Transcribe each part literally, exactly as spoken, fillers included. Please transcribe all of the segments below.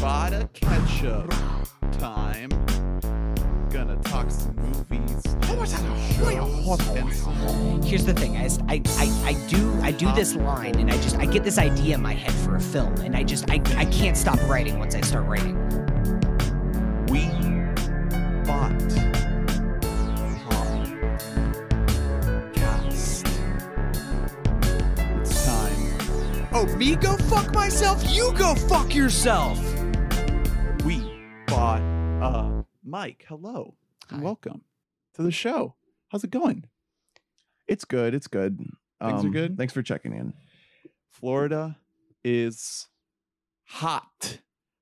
Bada catch-up time. Gonna talk some movies. Here's the thing, I, I, I do I do this line, and I just I get this idea in my head for a film, and I just I, I can't stop writing once I start writing. We bought podcast. It's time. Oh, me go fuck myself. You go fuck yourself. We bought a mic. Hello. And welcome to the show. How's it going? It's good. It's good. Things um, are good. Thanks for checking in. Florida is hot,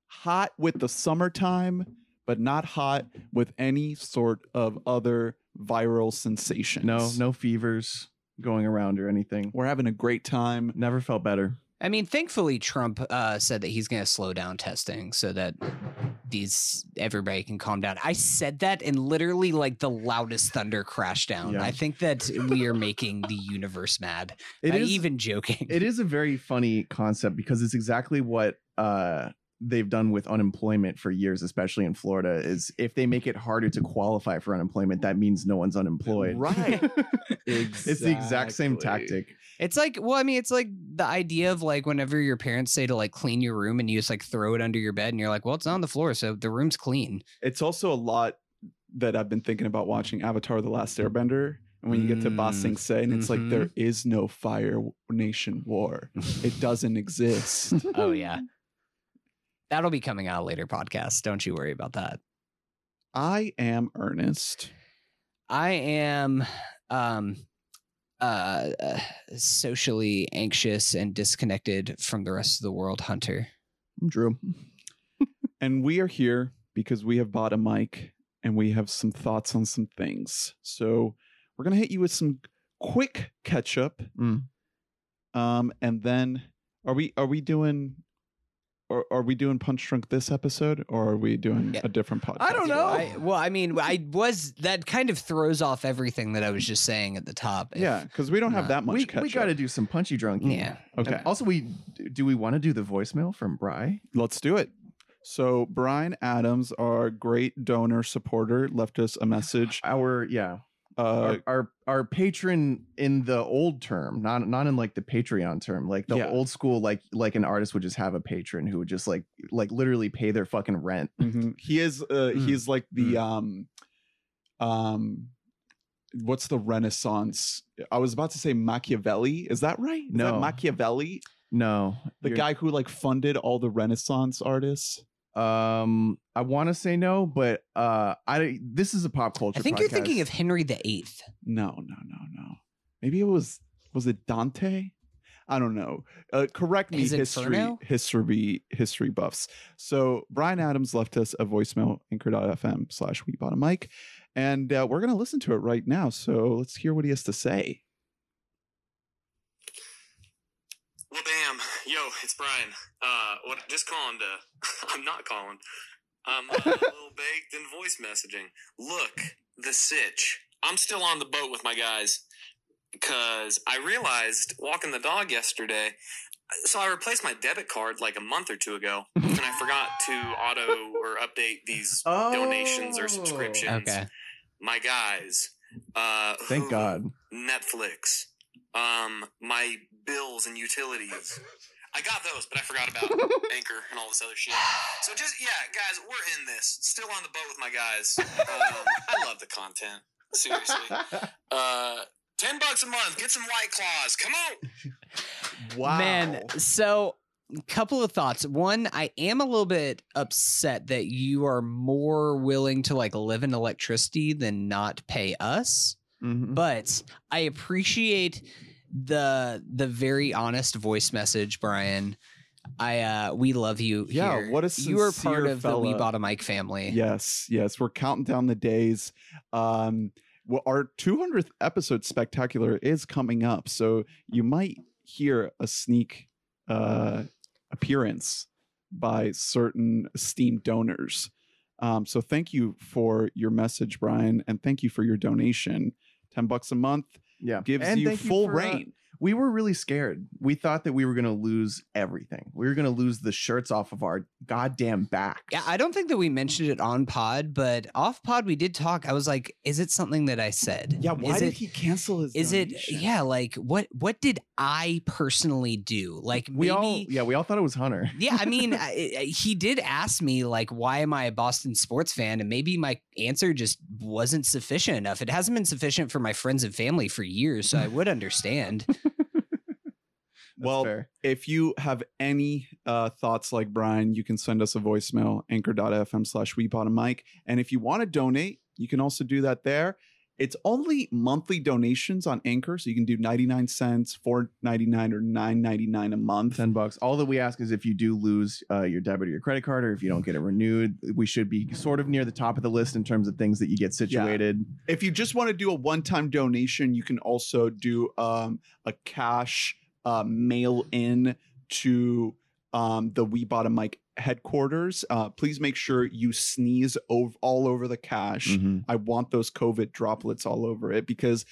hot with the summertime, but not hot with any sort of other viral sensations. No, no fevers going around or anything. We're having a great time. Never felt better. I mean, thankfully, Trump uh, said that he's going to slow down testing so that these everybody can calm down. I said that and literally like the loudest thunder crashed down. Yeah. I think that we are making the universe mad. It Not is even joking. It is a very funny concept because it's exactly what uh they've done with unemployment for years, especially in Florida, is if they make it harder to qualify for unemployment, that means no one's unemployed. Right. Exactly. It's the exact same tactic. It's like, well, I mean, it's like the idea of like whenever your parents say to like clean your room and you just like throw it under your bed and you're like, well, it's on the floor, so the room's clean. It's also a lot that I've been thinking about watching Avatar: The Last Airbender. And when you get to Ba Sing Se, and it's mm-hmm. like, there is no Fire Nation war. It doesn't exist. Oh, yeah. That'll be coming out later podcasts. Don't you worry about that. I am Ernest. I am um, uh, socially anxious and disconnected from the rest of the world, Hunter. I'm Drew. And we are here because we have bought a mic and we have some thoughts on some things. So we're going to hit you with some quick catch-up. Mm. Um, and then are we are we doing... Or are we doing Punch Drunk this episode, or are we doing yeah. a different podcast? I don't know. I, well, I mean, I was that kind of throws off everything that I was just saying at the top. If, yeah, because we don't uh, have that much. We, we got to do some punchy drunk. Yeah. Okay. And also, we do we want to do the voicemail from Bri? Let's do it. So Brian Adams, our great donor supporter, left us a message. Our yeah. Uh, our, our our patron in the old term, not not in like the Patreon term, like the yeah. old school, like like an artist would just have a patron who would just like like literally pay their fucking rent. Mm-hmm. He is uh, mm. he's like the um um what's the Renaissance? I was about to say Machiavelli. Is that right? Is no, that Machiavelli. No, the You're... guy who like funded all the Renaissance artists. Um, I want to say no, but uh, I this is a pop culture. I think podcast. You're thinking of Henry the Eighth. No, no, no, no. Maybe it was was it Dante? I don't know. Uh, correct me, history, history, history buffs. So Brian Adams left us a voicemail anchor dot f m slash We Bought a Mic, and uh, we're gonna listen to it right now. So let's hear what he has to say. Well, damn. Yo, it's Brian. Uh, what? Just calling to... I'm not calling. I'm uh, a little baked in voice messaging. Look, the sitch. I'm still on the boat with my guys because I realized walking the dog yesterday... So I replaced my debit card like a month or two ago, and I forgot to auto or update these oh, donations or subscriptions. Okay. My guys. Uh, Thank Hulu, God. Netflix. Um, my... bills and utilities. I got those, but I forgot about Anchor and all this other shit. So just, yeah, guys, we're in this. Still on the boat with my guys. Um, I love the content. Seriously. Uh, ten bucks a month. Get some White Claws. Come on. Wow. Man, so a couple of thoughts. One, I am a little bit upset that you are more willing to like live in electricity than not pay us. Mm-hmm. But I appreciate... the the very honest voice message, Brian. I uh we love you. Yeah, here. What a sincere you are part of fella. The We Bought a Mic family. Yes, yes, we're counting down the days. Um, well, our two hundredth episode spectacular is coming up, so you might hear a sneak uh appearance by certain esteemed donors. Um, so thank you for your message, Brian, and thank you for your donation. Ten bucks a month. Yeah, gives and you full you for, reign. Uh, we were really scared. We thought that we were going to lose everything. We were going to lose the shirts off of our goddamn back. Yeah, I don't think that we mentioned it on pod, but off pod we did talk. I was like, is it something that I said? Yeah, why is did it, he cancel his Is it shit? Yeah, like what what did I personally do? Like maybe, we all Yeah, we all thought it was Hunter. Yeah, I mean, I, he did ask me like, why am I a Boston sports fan? And maybe my answer just wasn't sufficient enough. It hasn't been sufficient for my friends and family for years, so I would understand. Well, fair. If you have any uh, thoughts like Brian, you can send us a voicemail, anchor.fm slash we bought a mic. And if you want to donate, you can also do that there. It's only monthly donations on Anchor. So you can do ninety-nine cents, four ninety-nine, or nine ninety-nine a month. ten bucks. All that we ask is if you do lose uh, your debit or your credit card, or if you don't get it renewed, we should be sort of near the top of the list in terms of things that you get situated. Yeah. If you just want to do a one-time donation, you can also do um, a cash Uh, mail in to um, the We Bought a Mic headquarters. Uh, please make sure you sneeze ov- all over the cash. Mm-hmm. I want those COVID droplets all over it, because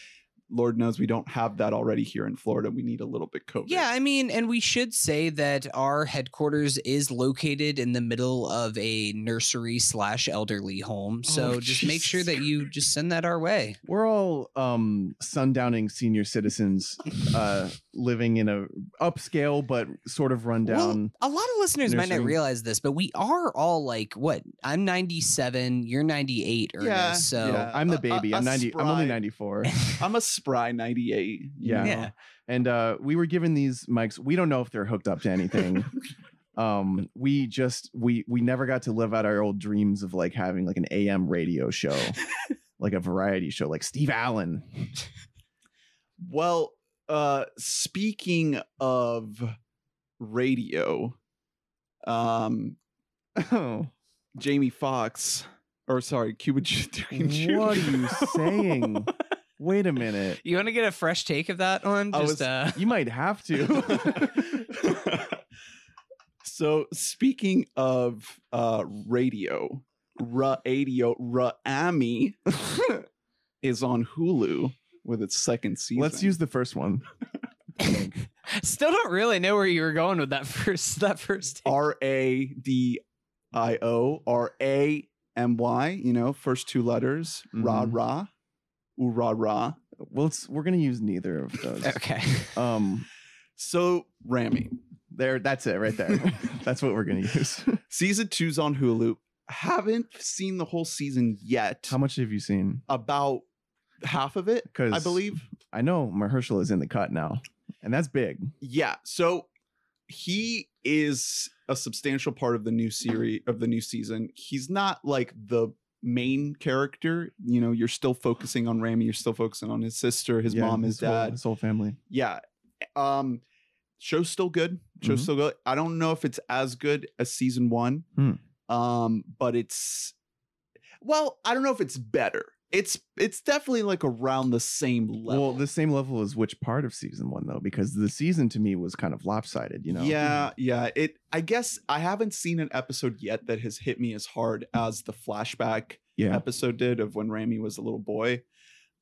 Lord knows we don't have that already here in Florida. We need a little bit COVID. Yeah, I mean, and we should say that our headquarters is located in the middle of a nursery slash elderly home. So oh, just Jesus. Make sure that you just send that our way. We're all um, sundowning senior citizens uh, living in a upscale but sort of rundown. Well, a lot of listeners nursery. might not realize this, but we are all like, what? I'm ninety-seven. You're ninety-eight. Ernest, yeah. So yeah. I'm the baby. A, a, I'm ninety. Spry. I'm only ninety-four. I'm a spry ninety-eight. Yeah. yeah. And uh, we were given these mics. We don't know if they're hooked up to anything. um, we just we we never got to live out our old dreams of like having like an A M radio show, like a variety show, like Steve Allen. Well, uh, speaking of radio, um, oh. Jamie Foxx, or sorry, Cuba Gooding Junior What are you saying? Wait a minute. You want to get a fresh take of that one? Just, was, uh... You might have to. So speaking of uh, radio, radio, Ramy is on Hulu with its second season. Let's use the first one. Still don't really know where you were going with that first. That first. R A D I O R A M Y. You know, first two letters. Mm. Ra ra. Ooh, rah, rah. Well, it's, we're going to use neither of those. Okay. Um, so, Ramy. There, that's it right there. That's what we're going to use. Season two's on Hulu. Haven't seen the whole season yet. How much have you seen? About half of it, I believe. I know Mahershala is in the cut now, and that's big. Yeah. So, he is a substantial part of the new series, of the new season. He's not like the main character, you know. You're still focusing on Ramy, you're still focusing on his sister, his yeah, mom, his, his dad, whole, his whole family. Yeah. Um, show's still good. Show's mm-hmm. still good. I don't know if it's as good as season one, mm. um, but it's well, I don't know if it's better. It's it's definitely like around the same level. Well, the same level as which part of season one though, because the season to me was kind of lopsided, you know. Yeah, yeah. It I guess I haven't seen an episode yet that has hit me as hard as the flashback yeah. episode did of when Ramy was a little boy.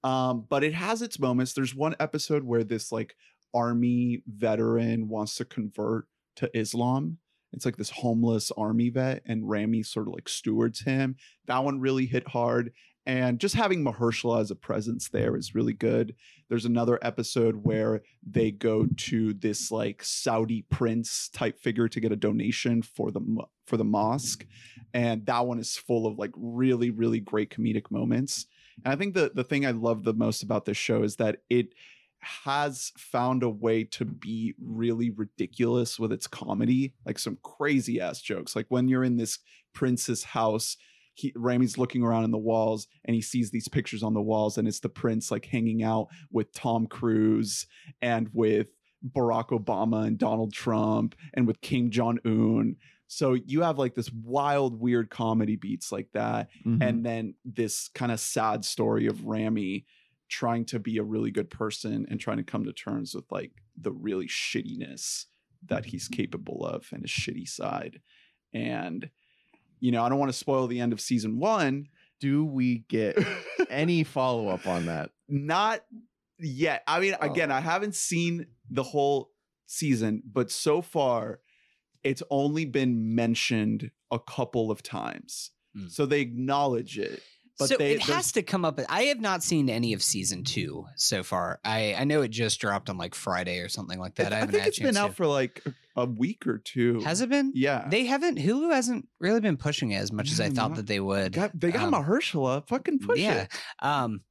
Um, but it has its moments. There's one episode where this like army veteran wants to convert to Islam. It's like this homeless army vet, and Ramy sort of like stewards him. That one really hit hard. And just having Mahershala as a presence there is really good. There's another episode where they go to this like Saudi prince type figure to get a donation for the for the mosque. And that one is full of like really, really great comedic moments. And I think the, the thing I love the most about this show is that it has found a way to be really ridiculous with its comedy. Like some crazy ass jokes. Like when you're in this prince's house, He, Ramy's looking around in the walls and he sees these pictures on the walls, and it's the prince like hanging out with Tom Cruise and with Barack Obama and Donald Trump and with Kim Jong-un. So you have like this wild, weird comedy beats like that. Mm-hmm. And then this kind of sad story of Ramy trying to be a really good person and trying to come to terms with like the really shittiness that he's capable of and his shitty side. And you know, I don't want to spoil the end of season one. Do we get any follow up on that? Not yet. I mean, again, I haven't seen the whole season, but so far it's only been mentioned a couple of times. Mm. So they acknowledge it. But so they, it has to come up. I have not seen any of season two so far. I, I know it just dropped on like Friday or something like that. I, I haven't think had it's been to. out for like a week or two. Has it been? Yeah. They haven't. Hulu hasn't really been pushing it as much as I thought not. that they would. Got, they got um, Mahershala. Fucking push yeah. it. Yeah. Um,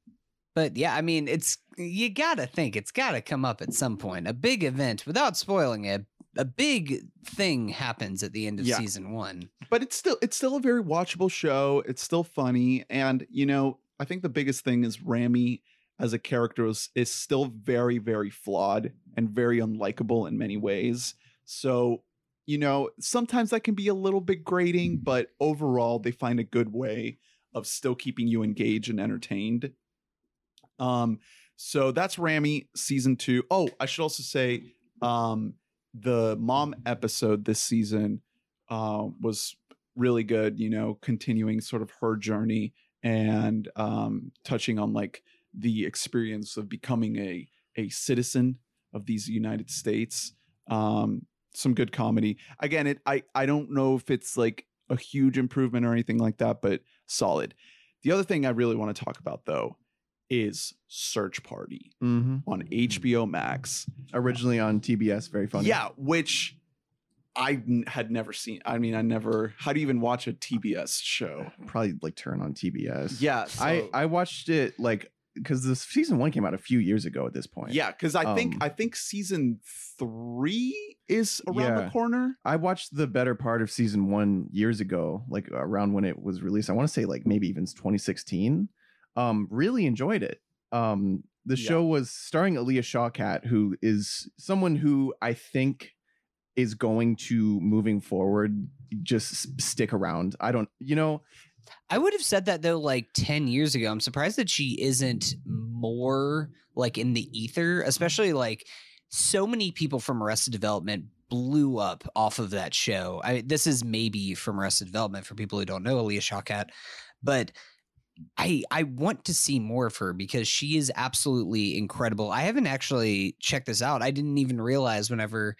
but yeah, I mean, it's you got to think it's got to come up at some point. A big event without spoiling it. A big thing happens at the end of yeah. season one, but it's still, it's still a very watchable show. It's still funny. And, you know, I think the biggest thing is Ramy as a character is, is still very, very flawed and very unlikable in many ways. So, you know, sometimes that can be a little bit grating, but overall they find a good way of still keeping you engaged and entertained. Um, so that's Ramy season two. Oh, I should also say, um, the mom episode this season uh, was really good, you know, continuing sort of her journey and um, touching on like the experience of becoming a a citizen of these United States. Um, some good comedy. Again, it I, I don't know if it's like a huge improvement or anything like that, but solid. The other thing I really want to talk about, though, is Search Party mm-hmm. on H B O Max, originally on T B S. Very funny. Yeah, which I n- had never seen. I mean, I never. How do you even watch a T B S show? Probably like turn on T B S. Yeah, so, I I watched it like because the season one came out a few years ago at this point. Yeah, because I um, think I think season three is around yeah, the corner. I watched the better part of season one years ago, like around when it was released. I want to say like maybe even twenty sixteen. Um, really enjoyed it. Um, the yeah. show was starring Alia Shawkat, who is someone who I think is going to, moving forward, just stick around. I don't, you know. I would have said that, though, like ten years ago. I'm surprised that she isn't more, like, in the ether, especially, like, so many people from Arrested Development blew up off of that show. I This is maybe from Arrested Development for people who don't know Alia Shawkat, but I I want to see more of her because she is absolutely incredible. I haven't actually checked this out. I didn't even realize whenever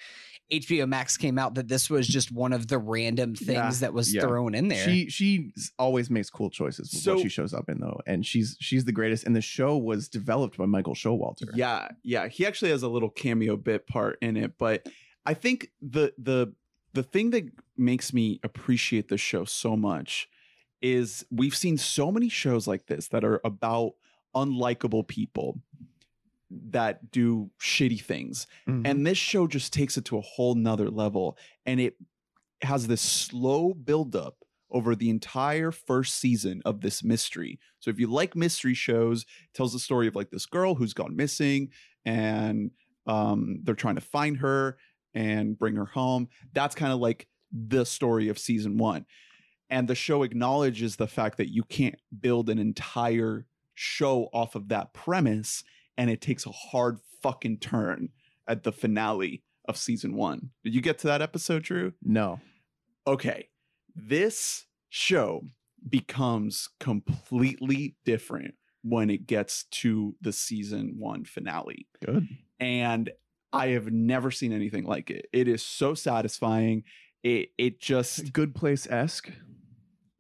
H B O Max came out that this was just one of the random things yeah, that was yeah. thrown in there. She she always makes cool choices with so, what she shows up in, though. And she's she's the greatest. And the show was developed by Michael Showalter. Yeah, yeah. He actually has a little cameo bit part in it. But I think the the the thing that makes me appreciate the show so much is we've seen so many shows like this that are about unlikable people that do shitty things. Mm-hmm. And this show just takes it to a whole nother level. And it has this slow buildup over the entire first season of this mystery. So if you like mystery shows, it tells the story of like this girl who's gone missing and um, they're trying to find her and bring her home. That's kind of like the story of season one. And the show acknowledges the fact that you can't build an entire show off of that premise. And it takes a hard fucking turn at the finale of season one. Did you get to that episode, Drew? No. Okay. This show becomes completely different when it gets to the season one finale. Good. And I have never seen anything like it. It is so satisfying. It it just Good Place-esque.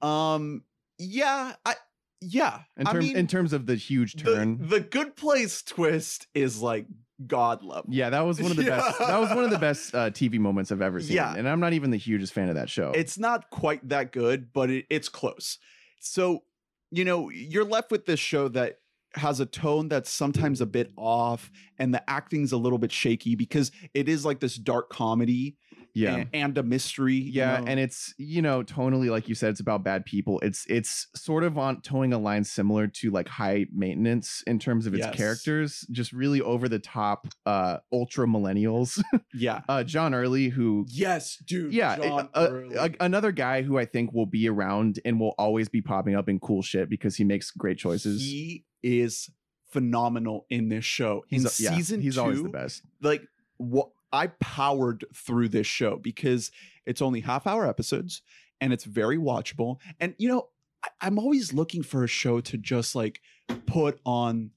Um, yeah, I, yeah. In, term, I mean, in terms of the huge turn, the, the Good Place twist is like God level. Yeah, that was one of the yeah. best. That was one of the best uh, T V moments I've ever seen. Yeah. And I'm not even the hugest fan of that show. It's not quite that good, but it, it's close. So, you know, you're left with this show that has a tone that's sometimes a bit off, and the acting's a little bit shaky because it is like this dark comedy. Yeah. And, and a mystery. Yeah. You know? And it's, you know, tonally, like you said, it's about bad people. It's it's sort of on towing a line similar to like High Maintenance in terms of its yes. characters, just really over the top, uh, ultra millennials. Yeah. uh, John Early, who. Yes, dude. Yeah. John uh, Early. Uh, another guy who I think will be around and will always be popping up in cool shit because he makes great choices. He is phenomenal in this show. He's in a, yeah, season he's two. He's always the best. Like what? I powered through this show because it's only half hour episodes and it's very watchable. And, you know, I, I'm always looking for a show to just like put on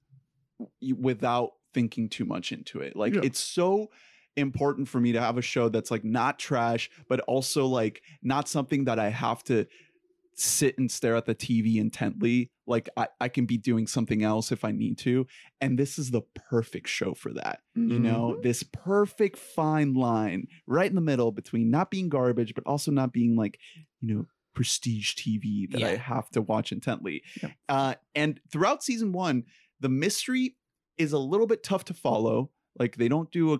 without thinking too much into it. Like, yeah. it's so important for me to have a show that's like not trash, but also like not something that I have to sit and stare at the T V intently. Like I, I can be doing something else if I need to. And this is the perfect show for that. Mm-hmm. You know, this perfect fine line right in the middle between not being garbage, but also not being like, you know, prestige T V that yeah. I have to watch intently. Yeah. Uh, and throughout season one, the mystery is a little bit tough to follow. Like they don't do a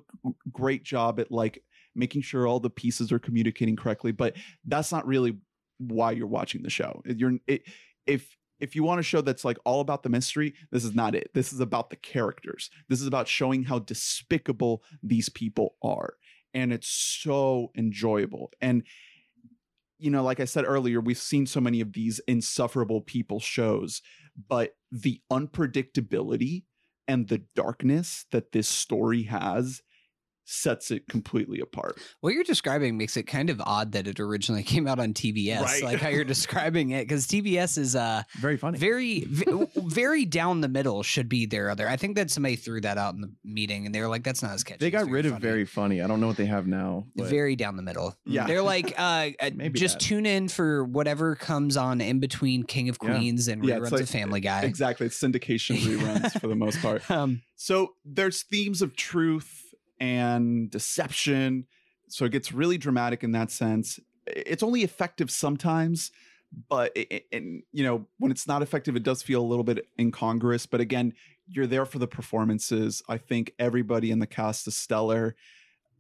great job at like making sure all the pieces are communicating correctly, but that's not really why you're watching the show. You're it, if if you want a show that's like all about the mystery, this is not it. This is about the characters. This is about showing how despicable these people are, and it's so enjoyable. And you know, like I said earlier, we've seen so many of these insufferable people shows, but the unpredictability and the darkness that this story has sets it completely apart. What you're describing makes it kind of odd that it originally came out on T B S, right? Like how you're describing it, because T B S is uh, very funny, very, very down the middle should be their other. I think that somebody threw that out in the meeting and they were like, that's not as catchy. They got rid of funny. Very funny. I don't know what they have now. But... very down the middle. Yeah. They're like, uh, just that. Tune in for whatever comes on in between King of Queens yeah. and yeah, reruns like, of Family Guy. Exactly. It's syndication reruns for the most part. Um, so there's themes of truth and deception, so it gets really dramatic in that sense. It's only effective sometimes, but it, and you know, when it's not effective, it does feel a little bit incongruous. But again, you're there for the performances. I think everybody in the cast is stellar.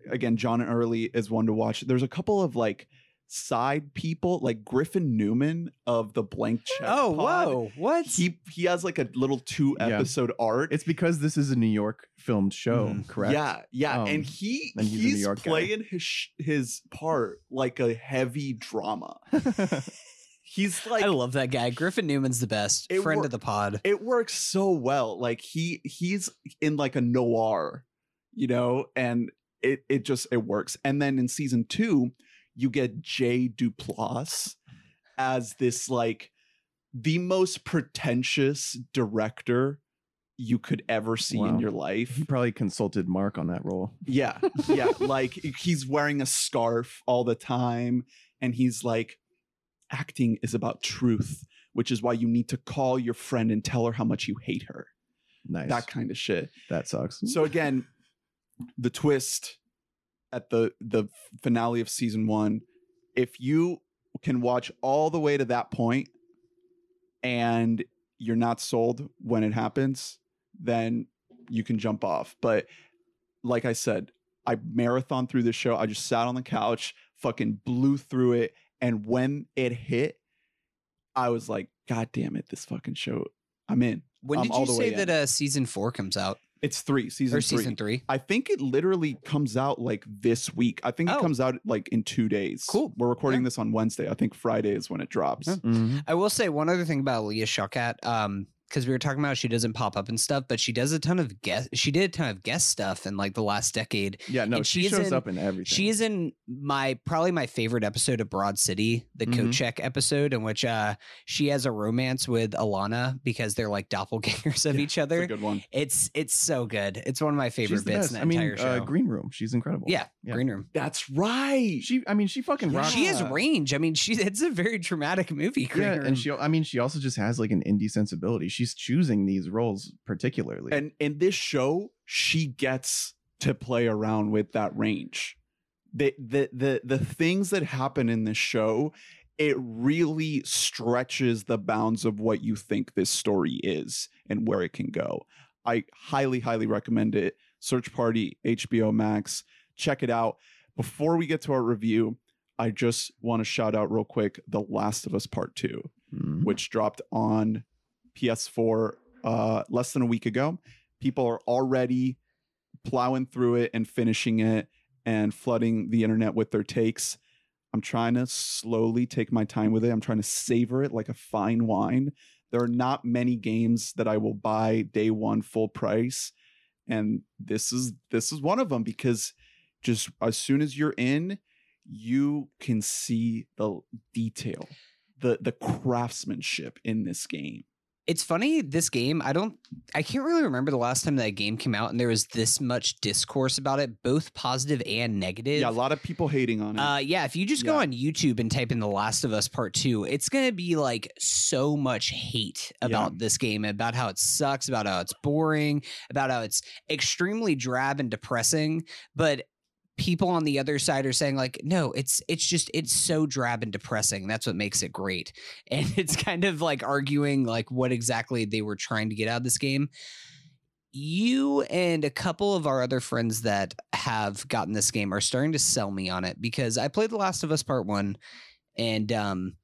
Again, John Early is one to watch. There's a couple of like side people, like Griffin Newman of the Blank Check oh pod. Whoa, what he he has like a little two episode yeah. arc. It's because this is a New York filmed show. Mm-hmm. Correct. Yeah, yeah. Um, and he and he's, he's New York playing guy. his his part like a heavy drama. He's like, I love that guy. Griffin Newman's the best friend wor- of the pod. It works so well. Like he he's in like a noir, you know, and it it just it works. And then in season two, you get Jay Duplass as this like the most pretentious director you could ever see wow. in your life. He probably consulted Mark on that role. Yeah. Yeah. Like he's wearing a scarf all the time. And he's like, acting is about truth, which is why you need to call your friend and tell her how much you hate her. Nice. That kind of shit. That sucks. So again, the twist at the the finale of season one, if you can watch all the way to that point and you're not sold when it happens, then you can jump off. But like I said, I marathoned through this show. I just sat on the couch, fucking blew through it. And when it hit, I was like, God damn it, this fucking show, I'm in. When did you say that uh, season four comes out? It's three season or three. season three. I think it literally comes out like this week. I think oh. it comes out like in two days. Cool. We're recording yeah. this on Wednesday. I think Friday is when it drops. Yeah. Mm-hmm. I will say one other thing about Alia Shawkat. Um, because we were talking about she doesn't pop up and stuff, but she does a ton of guest. She did a ton of guest stuff in like the last decade. Yeah, no, she shows in, up in everything. She is in my probably my favorite episode of Broad City, the mm-hmm. Kochek episode, in which uh, she has a romance with Alana because they're like doppelgangers of yeah, each other. It's a good one. It's it's so good. It's one of my favorite bits in the I entire mean, show. Uh, Green Room. She's incredible. Yeah, yeah, Green Room. That's right. She. I mean, she fucking yeah. rocks. She has range. I mean, she. It's a very dramatic movie. Green yeah, Room. And she. I mean, she also just has like an indie sensibility. She She's choosing these roles particularly. And in this show, she gets to play around with that range. The, the, the, the things that happen in this show, it really stretches the bounds of what you think this story is and where it can go. I highly, highly recommend it. Search Party, H B O Max. Check it out. Before we get to our review, I just want to shout out real quick The Last of Us Part two, mm-hmm. which dropped on P S four uh less than a week ago. People are already plowing through it and finishing it and flooding the internet with their takes. I'm trying to slowly take my time with it. I'm trying to savor it like a fine wine. There are not many games that I will buy day one full price, and this is this is one of them, because just as soon as you're in, you can see the detail, the the craftsmanship in this game. It's funny, this game, I don't, I can't really remember the last time that game came out and there was this much discourse about it, both positive and negative. Yeah, a lot of people hating on it. Uh, yeah, if you just yeah. go on YouTube and type in The Last of Us Part two, it's going to be like so much hate about yeah. this game, about how it sucks, about how it's boring, about how it's extremely drab and depressing. But people on the other side are saying like, no, it's it's just it's so drab and depressing. That's what makes it great. And it's kind of like arguing like what exactly they were trying to get out of this game. You and a couple of our other friends that have gotten this game are starting to sell me on it because I played The Last of Us Part One and um,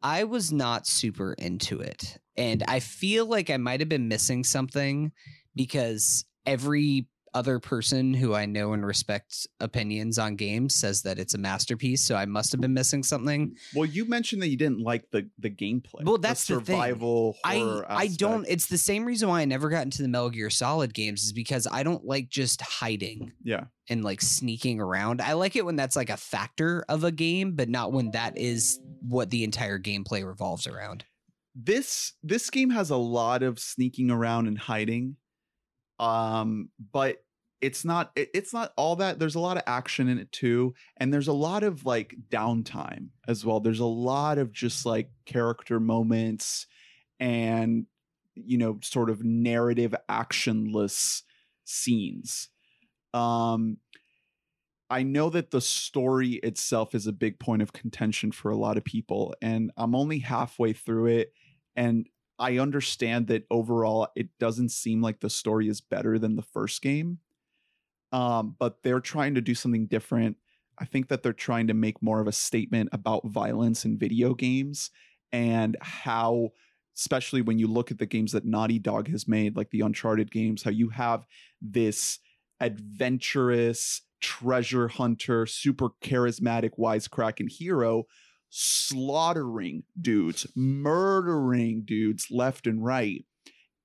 I was not super into it. And I feel like I might have been missing something because every other person who I know and respects opinions on games says that it's a masterpiece. So I must have been missing something. Well, you mentioned that you didn't like the, the gameplay. Well, that's the, the survival thing. Horror I, I don't, it's the same reason why I never got into the Metal Gear Solid games is because I don't like just hiding. Yeah. And like sneaking around. I like it when that's like a factor of a game, but not when that is what the entire gameplay revolves around. This, this game has a lot of sneaking around and hiding. Um, but it's not, it, it's not all that. There's a lot of action in it too. And there's a lot of like downtime as well. There's a lot of just like character moments and, you know, sort of narrative actionless scenes. Um, I know that the story itself is a big point of contention for a lot of people, and I'm only halfway through it. And I understand that overall, it doesn't seem like the story is better than the first game, um, but they're trying to do something different. I think that they're trying to make more of a statement about violence in video games and how, especially when you look at the games that Naughty Dog has made, like the Uncharted games, how you have this adventurous treasure hunter, super charismatic, wisecracking hero slaughtering dudes, murdering dudes left and right,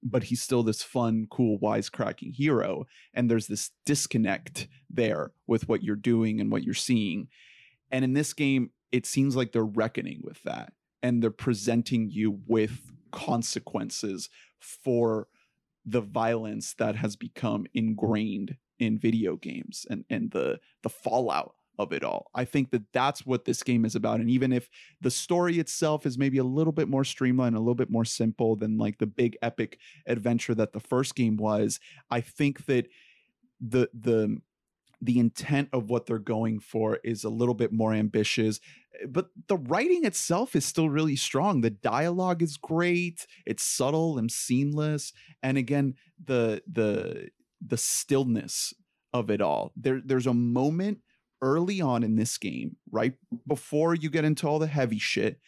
but he's still this fun, cool, wisecracking hero. And there's this disconnect there with what you're doing and what you're seeing. And in this game, it seems like they're reckoning with that, and they're presenting you with consequences for the violence that has become ingrained in video games and and the the fallout of it all. I think that that's what this game is about. And even if the story itself is maybe a little bit more streamlined, a little bit more simple than like the big epic adventure that the first game was, I think that the the the intent of what they're going for is a little bit more ambitious. But the writing itself is still really strong. The dialogue is great. It's subtle and seamless. And again, the the the stillness of it all. There there's a moment early on in this game, right before you get into all the heavy shit,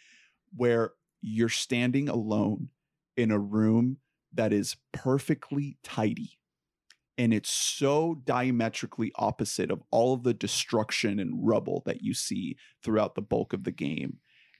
where you're standing alone in a room that is perfectly tidy. And it's so diametrically opposite of all of the destruction and rubble that you see throughout the bulk of the game.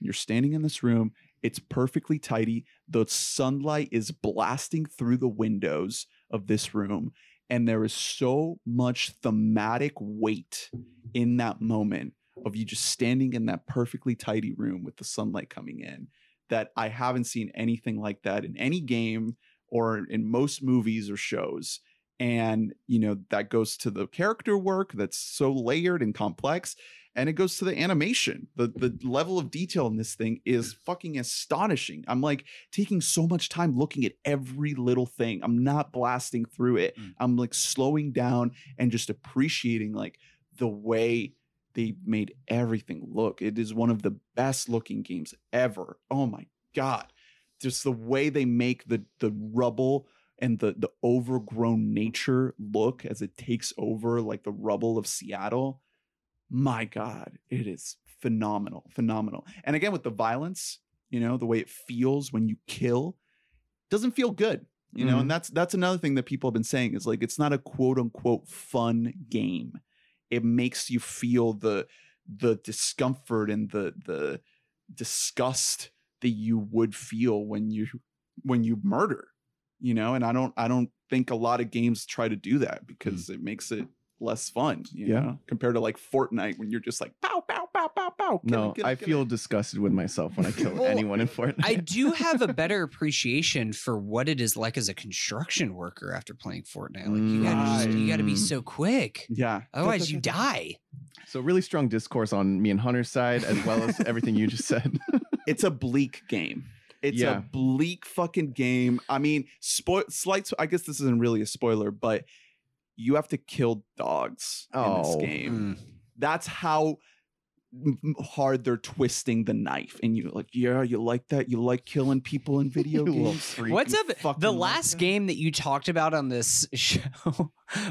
And you're standing in this room. It's perfectly tidy. The sunlight is blasting through the windows of this room. And there is so much thematic weight in that moment of you just standing in that perfectly tidy room with the sunlight coming in, that I haven't seen anything like that in any game or in most movies or shows. And, you know, that goes to the character work that's so layered and complex. And it goes to the animation. The the level of detail in this thing is fucking astonishing. I'm like taking so much time looking at every little thing. I'm not blasting through it. Mm. I'm like slowing down and just appreciating like the way they made everything look. It is one of the best looking games ever. Oh my God. Just the way they make the the rubble and the the overgrown nature look as it takes over like the rubble of Seattle. My God, it is phenomenal, phenomenal. And again, with the violence, you know, the way it feels when you kill doesn't feel good, you mm-hmm. know, and that's that's another thing that people have been saying is like, it's not a quote unquote fun game. It makes you feel the the discomfort and the the disgust that you would feel when you when you murder, you know, and I don't I don't think a lot of games try to do that because mm-hmm. it makes it less fun, you yeah. know, compared to like Fortnite when you're just like pow, pow, pow, pow, pow. Ow, kill no, him, kill I him, kill feel him. disgusted with myself when I kill well, anyone in Fortnite. I do have a better appreciation for what it is like as a construction worker after playing Fortnite. Like you gotta, just, you gotta be so quick. Yeah. Otherwise you die. So really strong discourse on me and Hunter's side, as well as everything you just said. It's a bleak game. It's yeah. a bleak fucking game. I mean, spo- slight, I guess this isn't really a spoiler, but you have to kill dogs oh. in this game. Mm. That's how hard they're twisting the knife. And you're like, yeah, you like that? You like killing people in video games? What's up? The last like that? game that you talked about on this show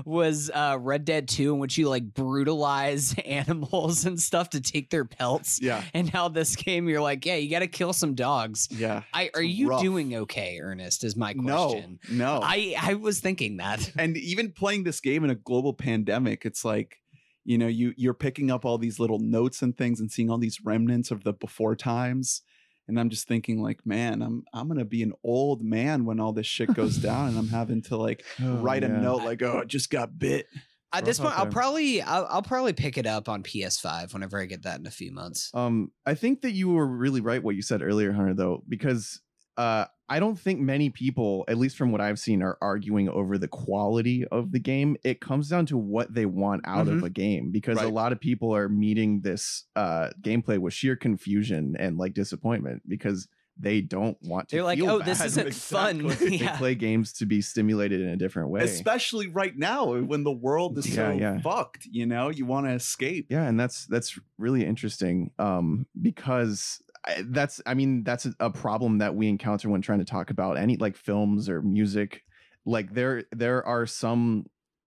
was uh, Red Dead two, in which you like brutalize animals and stuff to take their pelts. Yeah. And how this game, you're like, yeah, you got to kill some dogs. Yeah. I, are you rough. doing okay, Ernest, is my question. No, no. I, I was thinking that. And even playing this game in a global pandemic, it's like, you know, you, you're picking up all these little notes and things and seeing all these remnants of the before times. And I'm just thinking like, man, I'm I'm going to be an old man when all this shit goes down, and I'm having to like oh, write yeah. a note like, oh, I just got bit. At this point, I'll probably I'll, I'll probably pick it up on P S five whenever I get that in a few months. Um, I think that you were really right what you said earlier, Hunter, though, because uh, I don't think many people, at least from what I've seen, are arguing over the quality of the game. It comes down to what they want out mm-hmm. of a game, because right. a lot of people are meeting this uh, gameplay with sheer confusion and like disappointment, because they don't want to. They're like, oh, this isn't exactly. fun. Yeah. They play games to be stimulated in a different way. Especially right now when the world is yeah, so yeah. fucked, you know, you want to escape. Yeah. And that's that's really interesting um, because that's I mean, that's a problem that we encounter when trying to talk about any like films or music. Like there there are some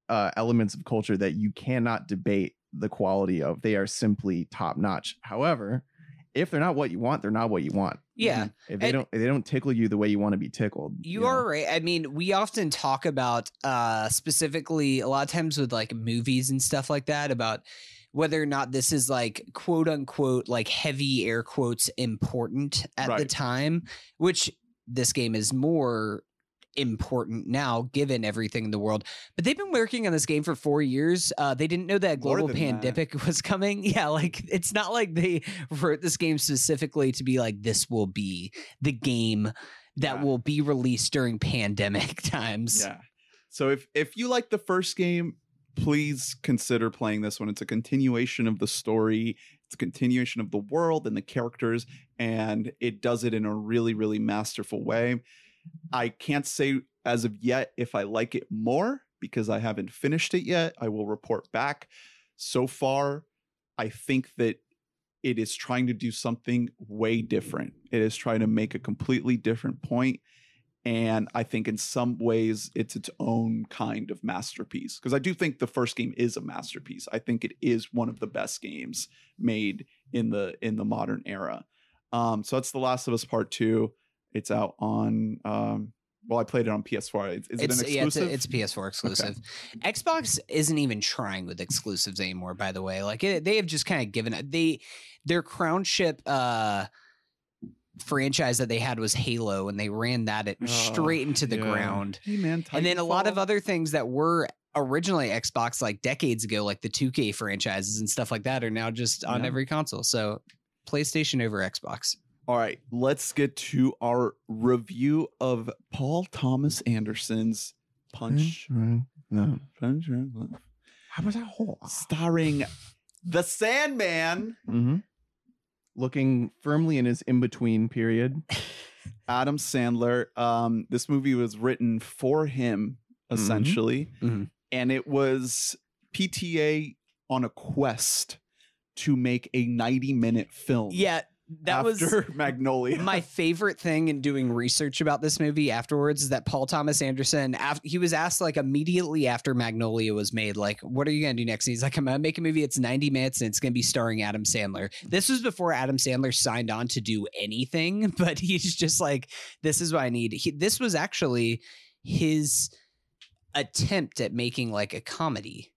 uh, elements of culture that you cannot debate the quality of. They are simply top notch. However, if they're not what you want, they're not what you want. Yeah. If they and don't if they don't tickle you the way you want to be tickled. You, you are know? right. I mean, we often talk about uh, specifically a lot of times with like movies and stuff like that about whether or not this is like quote unquote like heavy air quotes important at right. the time, which this game is more important now given everything in the world. But they've been working on this game for four years. Uh they didn't know that global pandemic that. was coming. Yeah, like it's not like they wrote this game specifically to be like, this will be the game that yeah. will be released during pandemic times. Yeah. So if if you like the first game, please consider playing this one. It's a continuation of the story, it's a continuation of the world and the characters, and it does it in a really, really masterful way. I can't say as of yet if I like it more, because I haven't finished it yet. I will report back. So far, I think that it is trying to do something way different. It is trying to make a completely different point. And I think in some ways it's its own kind of masterpiece, because I do think the first game is a masterpiece. I think it is one of the best games made in the in the modern era. Um, so that's The Last of Us Part two. It's out on, um, well, I played it on P S four. Is, is it's, it an exclusive? Yeah, it's, a, it's a P S four exclusive. Okay. Xbox isn't even trying with exclusives anymore, by the way. Like, it, they have just kind of given up. They, their crown ship uh, franchise that they had was Halo, and they ran that at, oh, straight into the yeah. ground. Hey, man, and then a lot of other things that were originally Xbox, like, decades ago, like the two K franchises and stuff like that, are now just on yeah. every console. So PlayStation over Xbox. All right, let's get to our review of Paul Thomas Anderson's Punch. No. Punch. How was that whole? Starring the Sandman. Mm-hmm. Looking firmly in his in-between period. Adam Sandler. Um, this movie was written for him, essentially. Mm-hmm. Mm-hmm. And it was P T A on a quest to make a ninety-minute film. Yeah. That After was Magnolia. My favorite thing in doing research about this movie afterwards is that Paul Thomas Anderson, after he was asked, like, immediately after Magnolia was made, like, what are you going to do next? And he's like, I'm going to make a movie. It's ninety minutes and it's going to be starring Adam Sandler. This was before Adam Sandler signed on to do anything, but he's just like, this is what I need. He, this was actually his attempt at making like a comedy,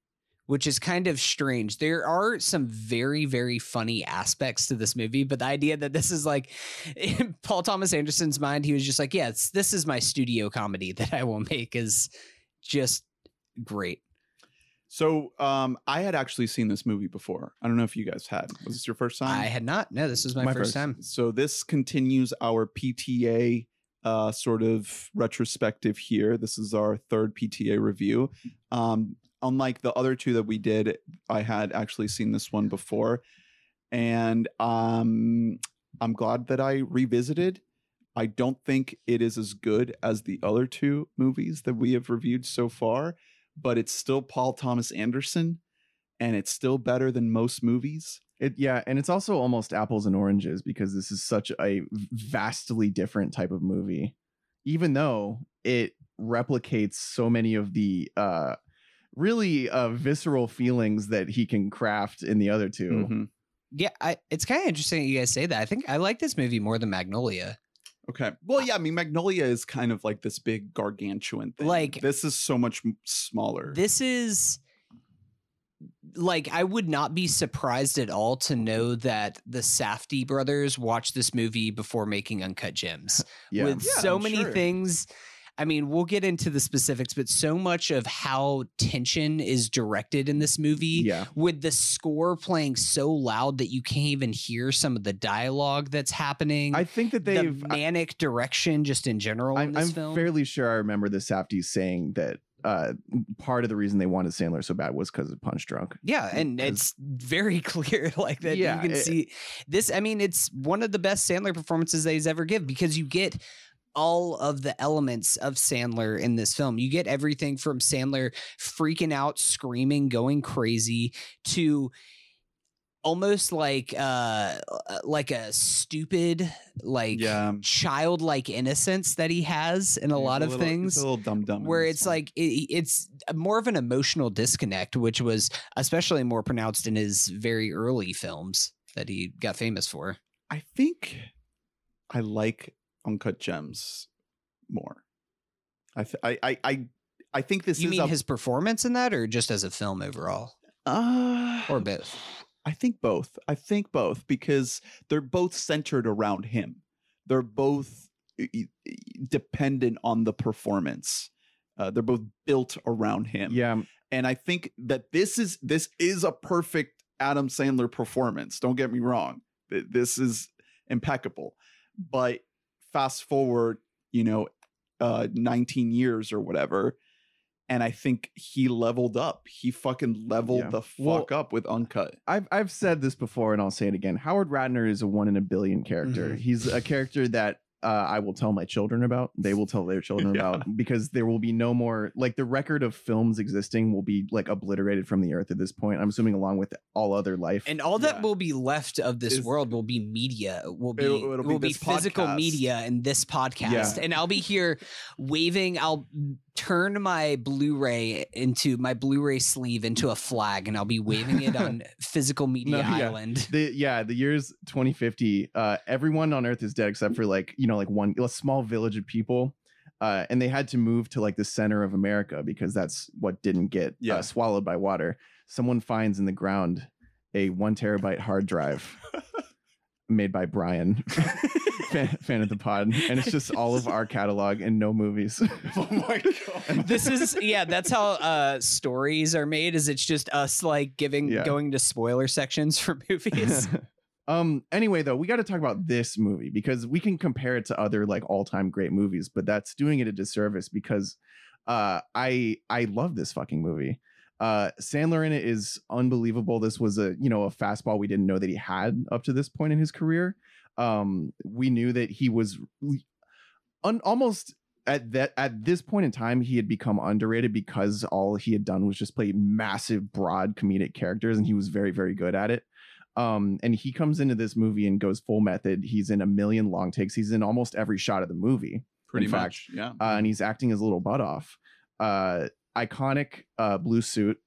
which is kind of strange. There are some very, very funny aspects to this movie, but the idea that this is like, in Paul Thomas Anderson's mind, he was just like, yeah, it's, this is my studio comedy that I will make, is just great. So um, I had actually seen this movie before. I don't know if you guys had. Was this your first time? I had not. No, this is my, my first, first time. So this continues our P T A uh, sort of retrospective here. This is our third P T A review. Um, unlike the other two that we did, I had actually seen this one before. And um, I'm glad that I revisited. I don't think it is as good as the other two movies that we have reviewed so far, but it's still Paul Thomas Anderson, and it's still better than most movies. It, yeah, and it's also almost apples and oranges because this is such a vastly different type of movie, even though it replicates so many of the uh, really uh, visceral feelings that he can craft in the other two. Mm-hmm. Yeah, I, it's kind of interesting that you guys say that. I think I like this movie more than Magnolia. Okay. Well, yeah, I mean, Magnolia is kind of like this big gargantuan thing. Like, this is so much smaller. This is like, I would not be surprised at all to know that the Safdie brothers watched this movie before making Uncut Gems. Yeah. With yeah, so I'm many sure. things. I mean, we'll get into the specifics, but so much of how tension is directed in this movie, yeah. with the score playing so loud that you can't even hear some of the dialogue that's happening. I think that they've the manic I, direction just in general. I, in this I'm film. fairly sure I remember the Safdies saying that uh, part of the reason they wanted Sandler so bad was because of Punch Drunk. Yeah, and it's very clear like that. Yeah, you can it, see this. I mean, it's one of the best Sandler performances that he's ever given because you get all of the elements of Sandler in this film. You get everything from Sandler freaking out, screaming, going crazy to almost like uh like a stupid like yeah. childlike innocence that he has in a yeah, lot a of little, things it's a little dumb dumb where it's one. like it, it's more of an emotional disconnect, which was especially more pronounced in his very early films that he got famous for. I think I like Uncut Gems more. I th- I, I I I think this you is mean a... his performance in that, or just as a film overall, uh, or both. I think both. I think both because they're both centered around him. They're both dependent on the performance. Uh, they're both built around him. Yeah, and I think that this is this is a perfect Adam Sandler performance. Don't get me wrong. This is impeccable, but fast forward, you know, uh, nineteen years or whatever. And I think he leveled up. He fucking leveled yeah. the fuck well, up with Uncut. I've I've said this before and I'll say it again. Howard Ratner is a one in a billion character. Mm-hmm. He's a character that uh, I will tell my children about. They will tell their children yeah. about because there will be no more, like, the record of films existing will be like obliterated from the earth at this point. I'm assuming along with all other life. And all that yeah. will be left of this is, world will be media, will be, it'll, it'll will be, be physical podcast. media and this podcast. Yeah. And I'll be here waving. I'll turn my Blu-ray into my Blu-ray sleeve into a flag and I'll be waving it on physical media no, yeah. island. The, yeah. The year's twenty fifty. Uh, everyone on earth is dead except for like, you know, like one a small village of people. Uh, and they had to move to like the center of America because that's what didn't get yeah. uh, swallowed by water. Someone finds in the ground a one terabyte hard drive made by Brian. Fan, fan of the pod, and it's just all of our catalog and no movies. Oh my god! This is yeah. That's how uh, stories are made. Is it's just us like giving yeah. going to spoiler sections for movies. um. Anyway, though, we got to talk about this movie because we can compare it to other like all time great movies, but that's doing it a disservice because uh, I I love this fucking movie. Uh, Sandler in it is unbelievable. This was a you know a fastball we didn't know that he had up to this point in his career. Um, we knew that he was un- almost at that at this point in time, he had become underrated because all he had done was just play massive, broad comedic characters. And he was very, very good at it. Um, and he comes into this movie and goes full method. He's in a million long takes. He's in almost every shot of the movie. Pretty much. Yeah. Uh, and he's acting his little butt off. Uh, iconic uh, blue suit.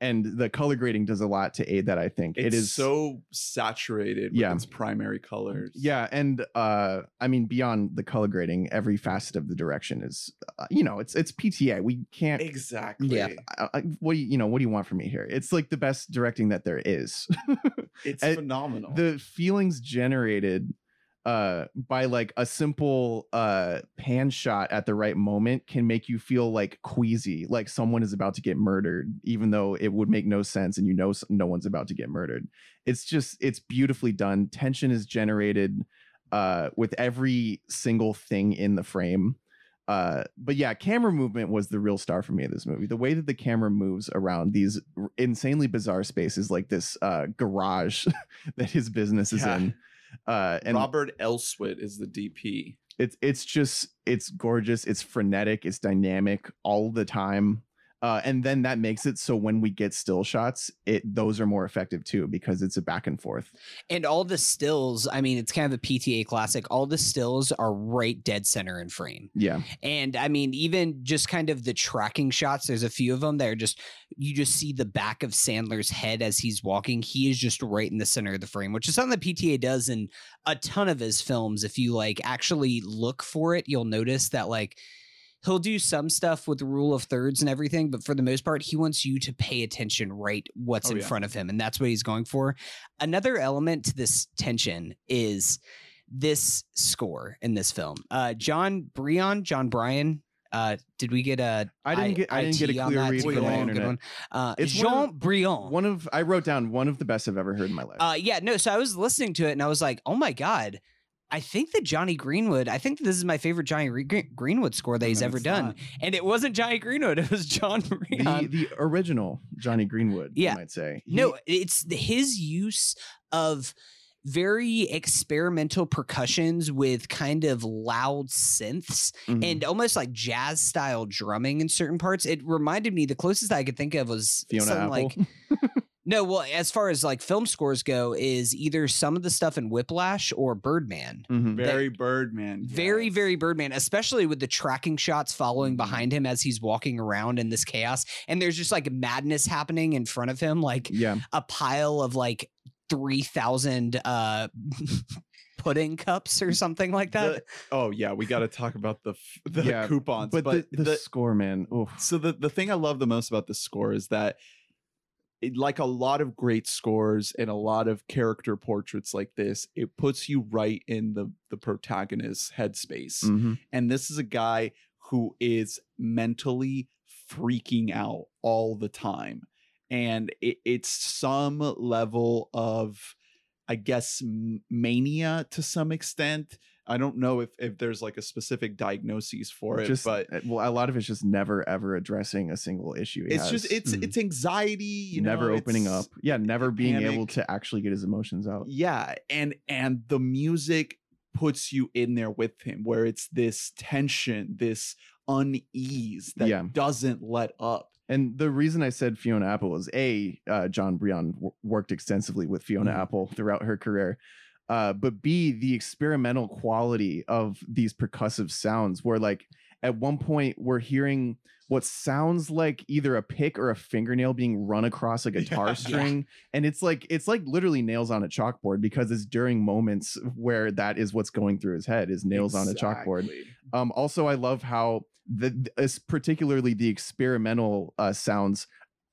And the color grading does a lot to aid that, I think. It's it is so saturated with yeah. its primary colors. Yeah, and uh, I mean, beyond the color grading, every facet of the direction is, uh, you know, it's it's P T A. We can't... Exactly. Yeah. I, I, what do you, you know, what do you want from me here? It's like the best directing that there is. It's phenomenal. The feelings generated uh, by like a simple uh, pan shot at the right moment can make you feel like queasy, like someone is about to get murdered, even though it would make no sense. And, you know, no one's about to get murdered. It's just, it's beautifully done. Tension is generated uh, with every single thing in the frame. Uh, but yeah, camera movement was the real star for me in this movie. The way that the camera moves around these insanely bizarre spaces, like this uh, garage that his business is yeah. in. Uh, and Robert Elswit is the D P. It's it's just it's gorgeous. It's frenetic. It's dynamic all the time. Uh, and then that makes it so when we get still shots, it those are more effective too, because it's a back and forth. And all the stills, I mean, it's kind of a P T A classic. All the stills are right dead center in frame. Yeah. And I mean, even just kind of the tracking shots, there's a few of them that are just, you just see the back of Sandler's head as he's walking. He is just right in the center of the frame, which is something that P T A does in a ton of his films. If you like actually look for it, you'll notice that like, he'll do some stuff with the rule of thirds and everything, but for the most part, he wants you to pay attention right what's oh, in yeah. front of him, and that's what he's going for. Another element to this tension is this score in this film. Uh, John Brion, John Brion. Uh, did we get a? I didn't get. I, I didn't get a clear read from the internet. Uh, it's John Brion. One of I wrote down one of the best I've ever heard in my life. Uh, yeah, no. So I was listening to it and I was like, oh my god. I think that Johnny Greenwood, I think that this is my favorite Johnny Re- Greenwood score that he's no, ever done. Not. And it wasn't Johnny Greenwood. It was John Brion. The, the original Johnny Greenwood, yeah. you might say. He, no, it's his use of very experimental percussions with kind of loud synths mm-hmm. and almost like jazz style drumming in certain parts. It reminded me, the closest I could think of was Fiona something Apple. like... No, well, as far as like film scores go, is either some of the stuff in Whiplash or Birdman. Mm-hmm. Very that, Birdman. Yes. Very, very Birdman, especially with the tracking shots following behind him as he's walking around in this chaos. And there's just like madness happening in front of him, like yeah. a pile of like three thousand uh, pudding cups or something like that. The, oh, yeah. We got to talk about the the yeah, coupons. But, but the, the, the score, man. Oof. So the, the thing I love the most about the score is that like a lot of great scores and a lot of character portraits like this, it puts you right in the, the protagonist's headspace. Mm-hmm. And this is a guy who is mentally freaking out all the time. And it, it's some level of, I guess, mania to some extent. I don't know if, if there's like a specific diagnosis for it, just, but well, a lot of it's just never, ever addressing a single issue. It's has. just it's mm-hmm. it's anxiety, you never know, opening up. Yeah. Never being panic. able to actually get his emotions out. Yeah. And and the music puts you in there with him where it's this tension, this unease that yeah. doesn't let up. And the reason I said Fiona Apple is A, uh, John Brion w- worked extensively with Fiona mm-hmm. Apple throughout her career. Uh, but B, the experimental quality of these percussive sounds where like at one point we're hearing what sounds like either a pick or a fingernail being run across a guitar yeah, string. Yeah. And it's like it's like literally nails on a chalkboard, because it's during moments where that is what's going through his head is nails exactly. on a chalkboard. Um, also, I love how the this, particularly the experimental uh, sounds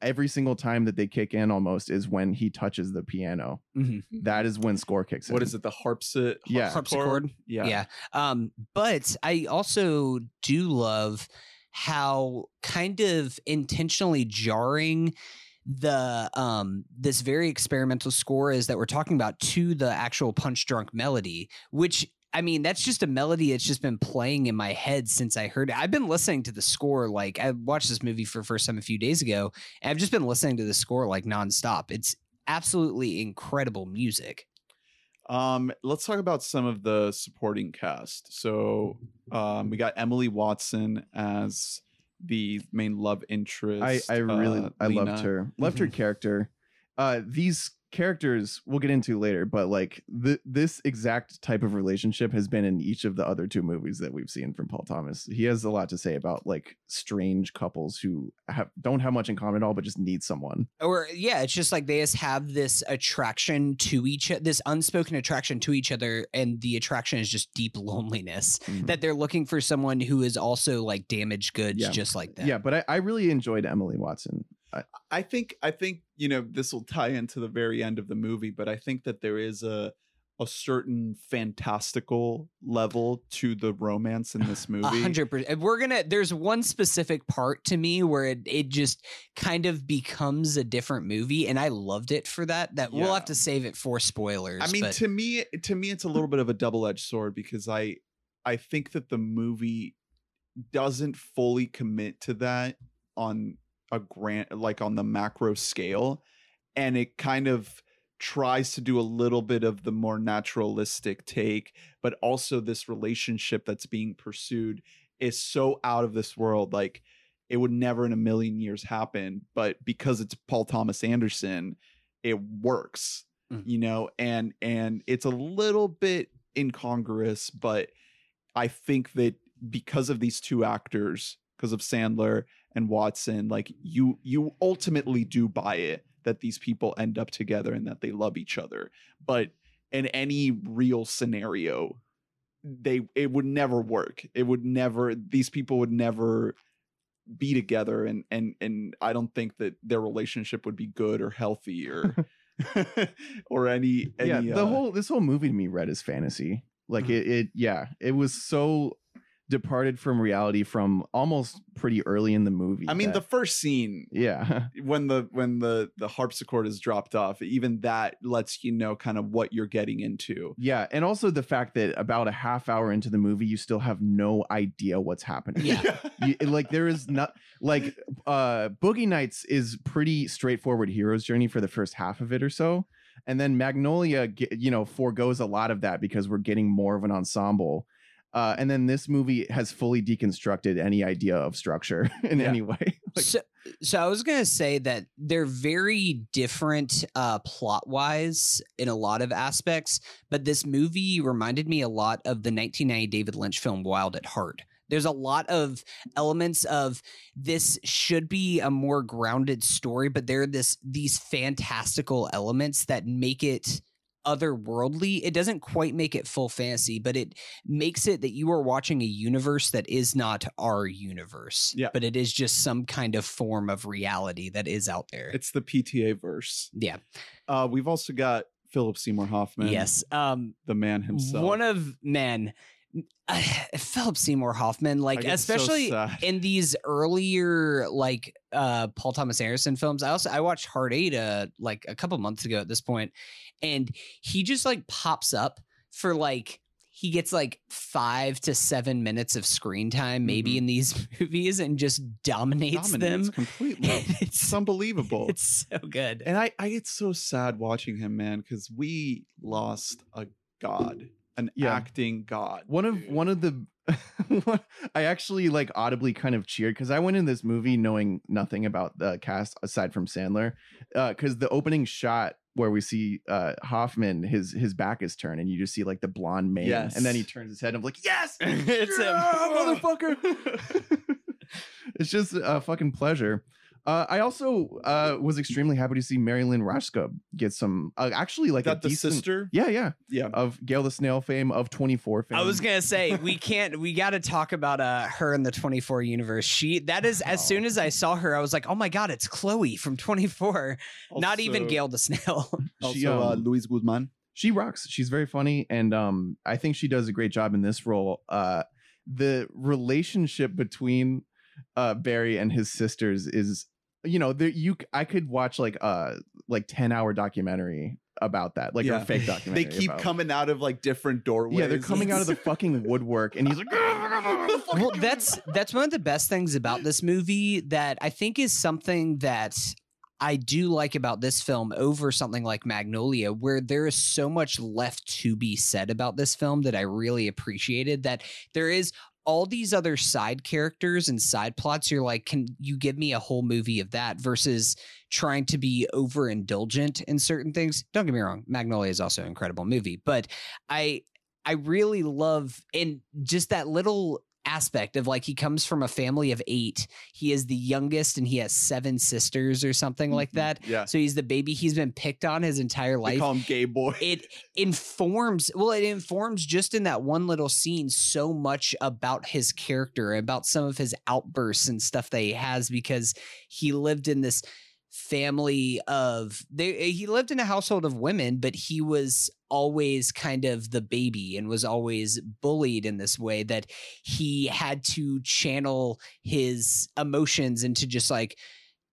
every single time that they kick in almost is when he touches the piano. Mm-hmm. That is when score kicks in. What is it? The harpsichord? Yeah. Harpsichord. Yeah. yeah. Um, but I also do love how kind of intentionally jarring the um this very experimental score is that we're talking about to the actual Punch Drunk melody, which I mean, that's just a melody that's just been playing in my head since I heard it. I've been listening to the score. Like, I watched this movie for the first time a few days ago, and I've just been listening to the score like nonstop. It's absolutely incredible music. Um, let's talk about some of the supporting cast. So um, we got Emily Watson as the main love interest. I, I really, uh, I Lena. loved her. Loved mm-hmm. her character. Uh, these characters we'll get into later, but like the, this exact type of relationship has been in each of the other two movies that we've seen from Paul Thomas. He has a lot to say about like strange couples who have don't have much in common at all, but just need someone. Or yeah, it's just like they just have this attraction to each this unspoken attraction to each other, and the attraction is just deep loneliness mm-hmm. that they're looking for someone who is also like damaged goods, yeah. just like that. Yeah, but I, I really enjoyed Emily Watson. I think I think, you know, this will tie into the very end of the movie, but I think that there is a a certain fantastical level to the romance in this movie. one hundred percent. We're going to, there's one specific part to me where it, it just kind of becomes a different movie. And I loved it for that, that yeah. we'll have to save it for spoilers. I mean, but... to me, to me, it's a little bit of a double-edged sword because I, I think that the movie doesn't fully commit to that on a grand, like on the macro scale. And it kind of tries to do a little bit of the more naturalistic take, but also this relationship that's being pursued is so out of this world. Like it would never in a million years happen, but because it's Paul Thomas Anderson, it works, mm-hmm. you know, and, and it's a little bit incongruous, but I think that because of these two actors, because of Sandler and Watson, like you, you ultimately do buy it, that these people end up together and that they love each other. But in any real scenario, they it would never work. It would never, these people would never be together. And and and I don't think that their relationship would be good or healthy or or any, any yeah, the uh, whole this whole movie to me read as fantasy. Like it, it yeah, it was so departed from reality from almost pretty early in the movie. I mean, that, the first scene, yeah, when the when the the harpsichord is dropped off, even that lets you know kind of what you're getting into. Yeah, and also the fact that about a half hour into the movie, you still have no idea what's happening. Yeah, you, like there is not like uh, Boogie Nights is pretty straightforward hero's journey for the first half of it or so, and then Magnolia, you know, forgoes a lot of that because we're getting more of an ensemble. Uh, and then this movie has fully deconstructed any idea of structure in yeah. any way. Like, so, so I was going to say that they're very different uh, plot wise in a lot of aspects. But this movie reminded me a lot of the nineteen ninety David Lynch film Wild at Heart. There's a lot of elements of this should be a more grounded story, but there are this these fantastical elements that make it otherworldly. It doesn't quite make it full fantasy, but it makes it that you are watching a universe that is not our universe, yeah. but it is just some kind of form of reality that is out there. It's the P T A verse. Yeah. Uh, we've also got Philip Seymour Hoffman. Yes. Um, the man himself. One of men. Uh, Philip Seymour Hoffman, like especially so in these earlier like uh, Paul Thomas Anderson films. I also I watched Hard Eight uh, like a couple months ago at this point, and he just like pops up for like he gets like five to seven minutes of screen time maybe mm-hmm. in these movies and just dominates, dominates them completely. it's, it's unbelievable. It's so good, and I I get so sad watching him, man, because we lost a god. An yeah. acting god. One of dude. one of the I actually like audibly kind of cheered because I went in this movie knowing nothing about the cast aside from Sandler, because uh, the opening shot where we see uh, Hoffman, his his back is turned and you just see like the blonde man, yes. and then he turns his head. And I'm like, yes, it's yeah, him, motherfucker. It's just a fucking pleasure. Uh, I also uh, was extremely happy to see Mary Lynn Rashkub get some uh, actually like that a the decent, sister. Yeah, yeah. Yeah. Of Gail the Snail fame, of twenty-four fame. I was going to say, we can't we got to talk about uh, her in the twenty-four universe. She that is wow. as soon as I saw her, I was like, oh, my God, it's Chloe from twenty-four. Also, not even Gail the Snail. Also, she, um, uh, Luis Guzman. She rocks. She's very funny. And um, I think she does a great job in this role. Uh, the relationship between uh, Barry and his sisters is, you know, there you I could watch like uh like ten hour documentary about that, like yeah. a fake documentary. They keep about. coming out of like different doorways. Yeah, they're coming out of the fucking woodwork, and he's like, well, that's that's one of the best things about this movie that I think is something that I do like about this film over something like Magnolia, where there is so much left to be said about this film that I really appreciated. That there is all these other side characters and side plots, you're like, can you give me a whole movie of that versus trying to be overindulgent in certain things? Don't get me wrong, Magnolia is also an incredible movie, but I I really love and just that little aspect of like he comes from a family of eight. He is the youngest and he has seven sisters or something like that. Yeah. So he's the baby. He's been picked on his entire life. They call him gay boy. It informs, well, it informs just in that one little scene so much about his character, about some of his outbursts and stuff that he has, because he lived in this family of, they, he lived in a household of women, but he was always kind of the baby and was always bullied in this way that he had to channel his emotions into just like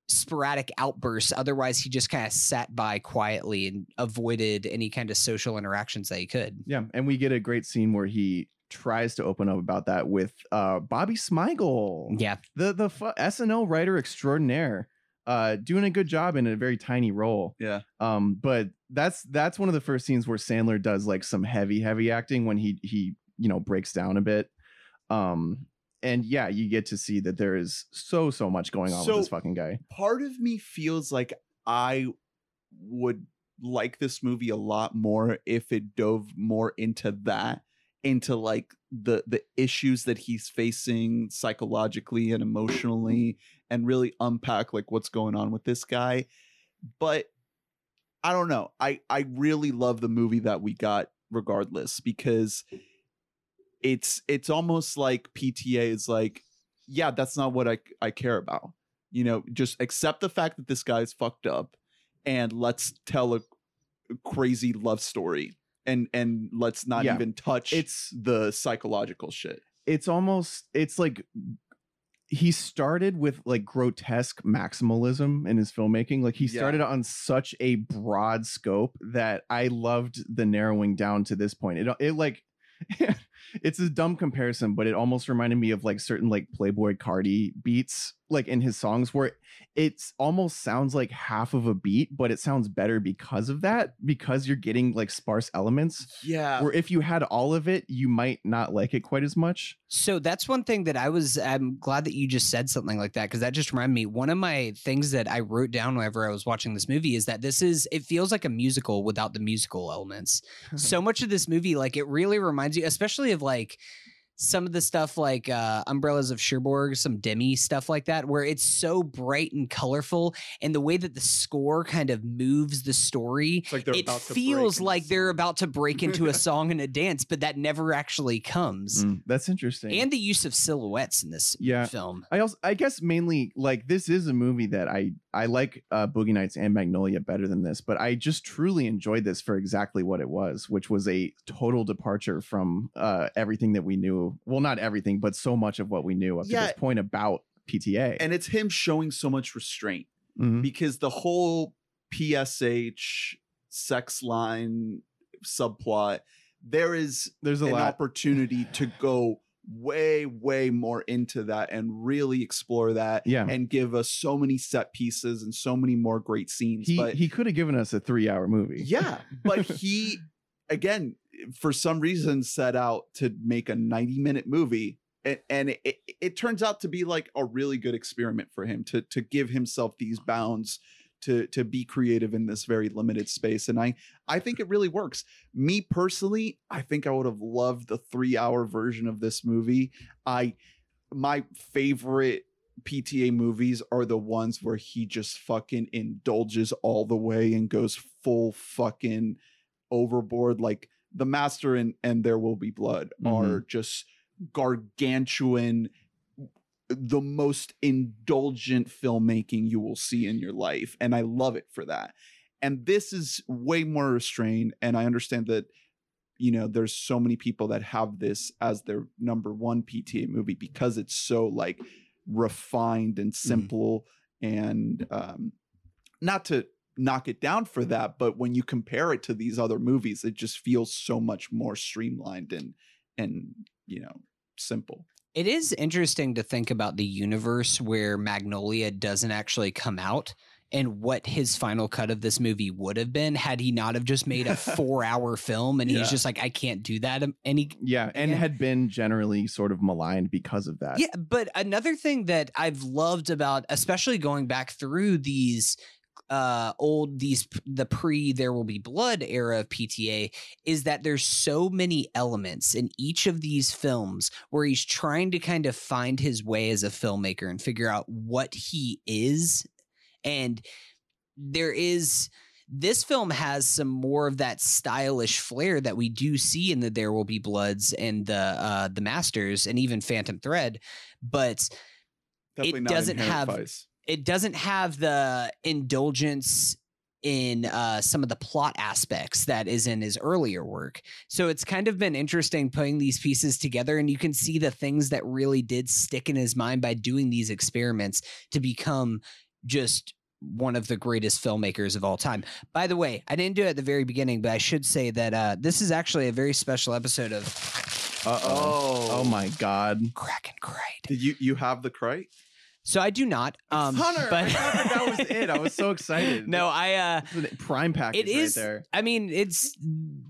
sporadic outbursts. Otherwise, he just kind of sat by quietly and avoided any kind of social interactions that he could. Yeah. And we get a great scene where he tries to open up about that with uh, Bobby Smigel. Yeah. The, the fu- S N L writer extraordinaire. Uh, doing a good job in a very tiny role. Yeah. Um, but that's that's one of the first scenes where Sandler does like some heavy, heavy acting when he he, you know, breaks down a bit. Um, and yeah, you get to see that there is so, so much going on so with this fucking guy. Part of me feels like I would like this movie a lot more if it dove more into that, into like the the issues that he's facing psychologically and emotionally, and really unpack like what's going on with this guy. But I don't know. I, I really love the movie that we got regardless, because it's it's almost like P T A is like, yeah, that's not what I, I care about. You know, just accept the fact that this guy's fucked up and let's tell a crazy love story. And and let's not yeah. even touch it's the psychological shit. It's almost it's like he started with like grotesque maximalism in his filmmaking. Like he started yeah. on such a broad scope that I loved the narrowing down to this point. It it like it's a dumb comparison, but it almost reminded me of like certain like Playboi Carti beats like in his songs where it's almost sounds like half of a beat, but it sounds better because of that, because you're getting like sparse elements. Yeah. Where if you had all of it, you might not like it quite as much. So that's one thing that I was, I'm glad that you just said something like that, because that just reminded me. One of my things that I wrote down whenever I was watching this movie is that this is, it feels like a musical without the musical elements. So much of this movie, like it really reminds you, especially of like, some of the stuff like uh, Umbrellas of Cherbourg, some Demi stuff like that, where it's so bright and colorful, and the way that the score kind of moves the story, like it feels like they're about to break into a song and a dance, but that never actually comes. Mm, that's interesting. And the use of silhouettes in this yeah. film. I also, I guess, mainly like this is a movie that I I like uh, Boogie Nights and Magnolia better than this, but I just truly enjoyed this for exactly what it was, which was a total departure from uh, everything that we knew. Well, not everything, but so much of what we knew up yeah. to this point about P T A. And it's him showing so much restraint mm-hmm. because the whole P S H sex line subplot, there is there's an lot. opportunity to go way, way more into that and really explore that yeah. and give us so many set pieces and so many more great scenes. He, but he could have given us a three hour movie. Yeah, but he... Again, for some reason, set out to make a ninety minute movie. And, and it, it, it turns out to be like a really good experiment for him to to give himself these bounds to to be creative in this very limited space. And I, I think it really works. Me personally, I think I would have loved the three hour version of this movie. I my favorite P T A movies are the ones where he just fucking indulges all the way and goes full fucking overboard, like The Master and and There Will Be Blood are mm-hmm. just gargantuan, the most indulgent filmmaking you will see in your life, and I love it for that. And this is way more restrained, and I understand that, you know, there's so many people that have this as their number one P T A movie because it's so like refined and simple mm-hmm. and um not to knock it down for that, but when you compare it to these other movies, it just feels so much more streamlined and and you know simple. It is interesting to think about the universe where Magnolia doesn't actually come out and what his final cut of this movie would have been had he not have just made a four hour film and yeah. he's just like, I can't do that any yeah and again. Had been generally sort of maligned because of that. Yeah, but another thing that I've loved about, especially going back through these uh old these the pre There Will Be Blood era of P T A, is that there's so many elements in each of these films where he's trying to kind of find his way as a filmmaker and figure out what he is. And there is this film has some more of that stylish flair that we do see in the There Will Be Bloods and the uh the Masters and even Phantom Thread, but Definitely it doesn't have Vice. It doesn't have the indulgence in uh, some of the plot aspects that is in his earlier work. So it's kind of been interesting putting these pieces together, and you can see the things that really did stick in his mind by doing these experiments to become just one of the greatest filmmakers of all time. By the way, I didn't do it at the very beginning, but I should say that uh, this is actually a very special episode of... Uh oh. Oh my God. Crack and Crite. Did you, you have the Crite? So I do not. Um, Hunter, but I thought that, that was it. I was so excited. No, I... Uh, prime package it is, right there. I mean, it's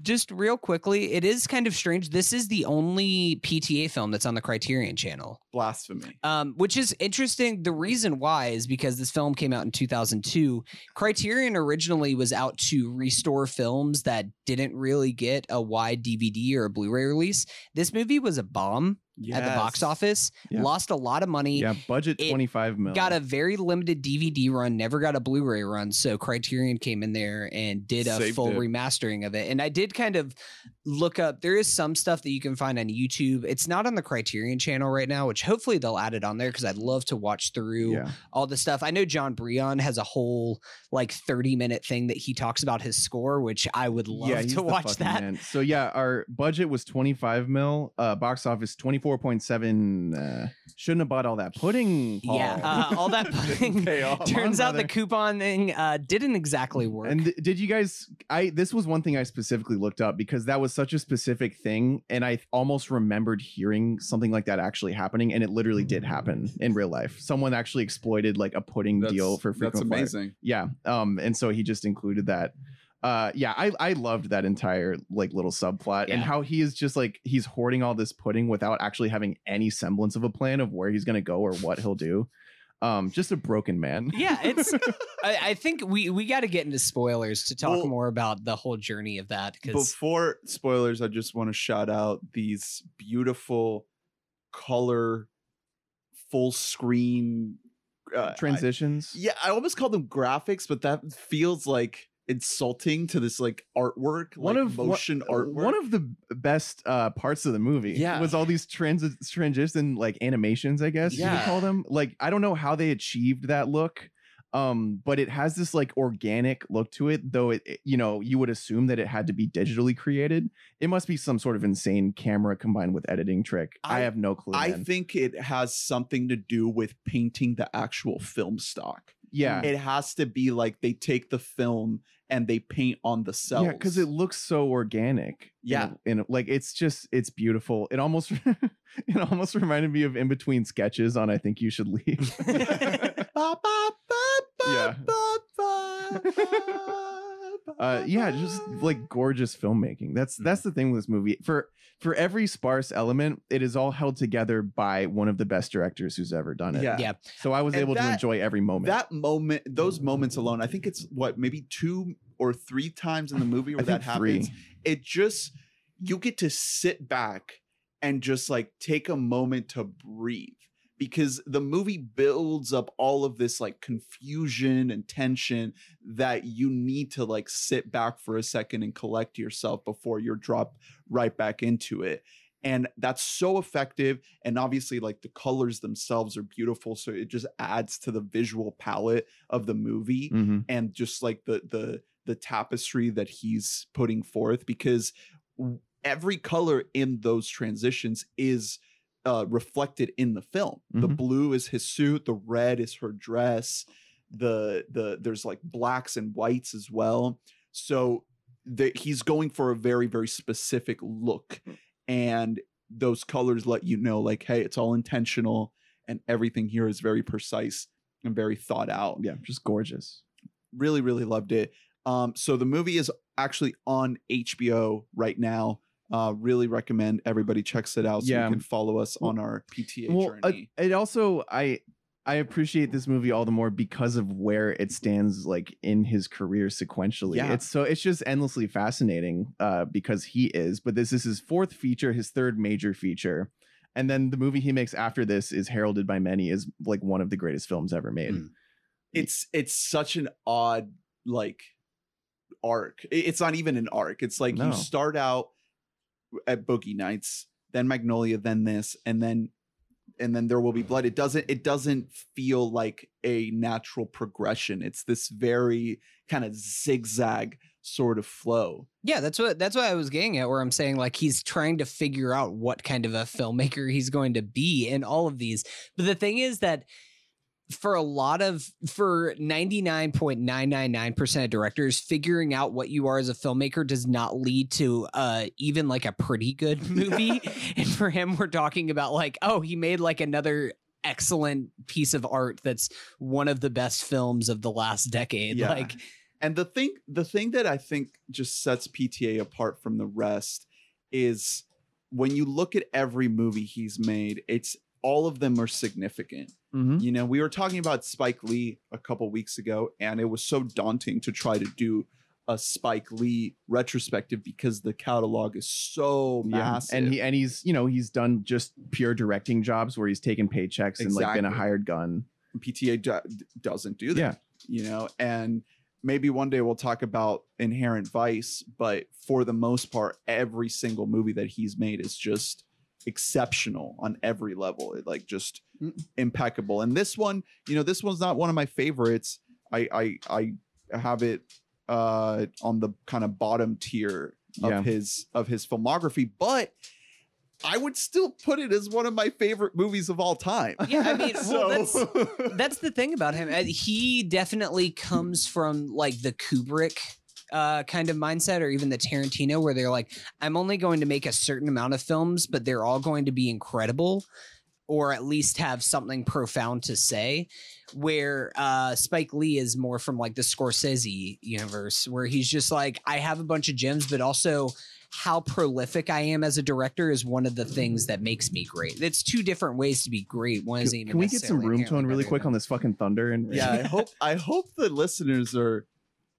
just real quickly. It is kind of strange. This is the only P T A film that's on the Criterion channel. Blasphemy. Um, which is interesting. The reason why is because this film came out in two thousand two. Criterion originally was out to restore films that didn't really get a wide D V D or a Blu-ray release. This movie was a bomb. Yes. At the box office, yeah. Lost a lot of money. Yeah, budget twenty-five million. Got a very limited D V D run, never got a Blu-ray run. So Criterion came in there and did a Saved full it. remastering of it. And I did kind of look up. There is some stuff that you can find on YouTube. It's not on the Criterion channel right now, which hopefully they'll add it on there because I'd love to watch through yeah. all the stuff. I know John Brion has a whole like thirty minute thing that he talks about his score, which I would love yeah, to watch that. Man. So yeah, our budget was twenty-five mil, uh, box office twenty-four. four point seven. Uh, shouldn't have bought all that pudding, Paul. Yeah, uh, all that pudding. Turns out the coupon thing uh, didn't exactly work. And th- did you guys... I This was one thing I specifically looked up because that was such a specific thing. And I almost remembered hearing something like that actually happening. And it literally did happen in real life. Someone actually exploited like a pudding that's, deal for frequent That's amazing. Fire. Yeah. Um. And so he just included that. Uh, yeah, I, I loved that entire like little subplot yeah. and how he is just like he's hoarding all this pudding without actually having any semblance of a plan of where he's going to go or what he'll do. Um, just a broken man. Yeah, it's I, I think we, we got to get into spoilers to talk well, more about the whole journey of that. Cause... Before spoilers, I just want to shout out these beautiful color full screen uh, transitions. I, yeah, I almost call them graphics, but that feels like insulting to this like artwork, one like of motion one, artwork. One of the best uh, parts of the movie yeah. was all these transi- transition like animations, I guess yeah. you would call them. Like I don't know how they achieved that look, um, but it has this like organic look to it. Though it, it, you know, you would assume that it had to be digitally created. It must be some sort of insane camera combined with editing trick. I, I have no clue. I man. think it has something to do with painting the actual film stock. Yeah, it has to be like they take the film and they paint on the cells. Yeah, because it looks so organic. Yeah, and like it's just it's beautiful. It almost it almost reminded me of in between sketches on I Think You Should Leave. yeah. Uh, yeah, just like gorgeous filmmaking. That's that's the thing with this movie. For for every sparse element, it is all held together by one of the best directors who's ever done it. Yeah. yeah. So I was and able that, to enjoy every moment. That moment, those moments alone, I think it's what, maybe two or three times in the movie where that happens. Three. It just, you get to sit back and just like take a moment to breathe. Because the movie builds up all of this like confusion and tension that you need to like sit back for a second and collect yourself before you're dropped right back into it. And that's so effective. And obviously like the colors themselves are beautiful. So it just adds to the visual palette of the movie mm-hmm. and just like the, the, the tapestry that he's putting forth, because every color in those transitions is Uh, reflected in the film. Mm-hmm. The blue is his suit, the red is her dress, the the there's like blacks and whites as well. So the, he's going for a very, very specific look, and those colors let you know like, hey, it's all intentional and everything here is very precise and very thought out. Yeah, just gorgeous. Really, really loved it. Um, so the movie is actually on H B O right now. Uh, really recommend everybody checks it out so yeah. you can follow us on our P T A well, journey. Uh, it also, I I appreciate this movie all the more because of where it stands like in his career sequentially. Yeah. It's so it's just endlessly fascinating uh, because he is. But this is his fourth feature, his third major feature. And then the movie he makes after this is heralded by many as like one of the greatest films ever made. Mm. It's it's such an odd like arc. It's not even an arc. It's like no. you start out at Boogie Nights, then Magnolia, then this, and then and then There Will Be Blood, it doesn't it doesn't feel like a natural progression. It's this very kind of zigzag sort of flow. Yeah, that's what that's what I was getting at, where I'm saying, like, he's trying to figure out what kind of a filmmaker he's going to be in all of these. But the thing is that for a lot of for ninety-nine point nine nine nine percent of directors, figuring out what you are as a filmmaker does not lead to uh even like a pretty good movie. And for him, we're talking about like, oh, he made like another excellent piece of art that's one of the best films of the last decade. Yeah. Like, and the thing the thing that I think just sets P T A apart from the rest is when you look at every movie he's made, it's all of them are significant. Mm-hmm. You know, we were talking about Spike Lee a couple weeks ago, and it was so daunting to try to do a Spike Lee retrospective because the catalog is so massive. Yeah. And he and he's, you know, he's done just pure directing jobs where he's taken paychecks. Exactly. And like been a hired gun. P T A do- doesn't do that. Yeah. You know, and maybe one day we'll talk about Inherent Vice, but for the most part, every single movie that he's made is just exceptional on every level. It like just mm. impeccable. And this one, you know, this one's not one of my favorites. I I I have it uh on the kind of bottom tier of yeah. his of his filmography, but I would still put it as one of my favorite movies of all time. Yeah, I mean, so. well, that's, that's the thing about him. He definitely comes from like the Kubrick Uh, kind of mindset, or even the Tarantino, where they're like, I'm only going to make a certain amount of films, but they're all going to be incredible, or at least have something profound to say. Where uh, Spike Lee is more from like the Scorsese universe, where he's just like, I have a bunch of gems, but also how prolific I am as a director is one of the things that makes me great. It's two different ways to be great. One is even. Can we get some room tone really quick on this fucking thunder? And yeah, I hope I hope the listeners are.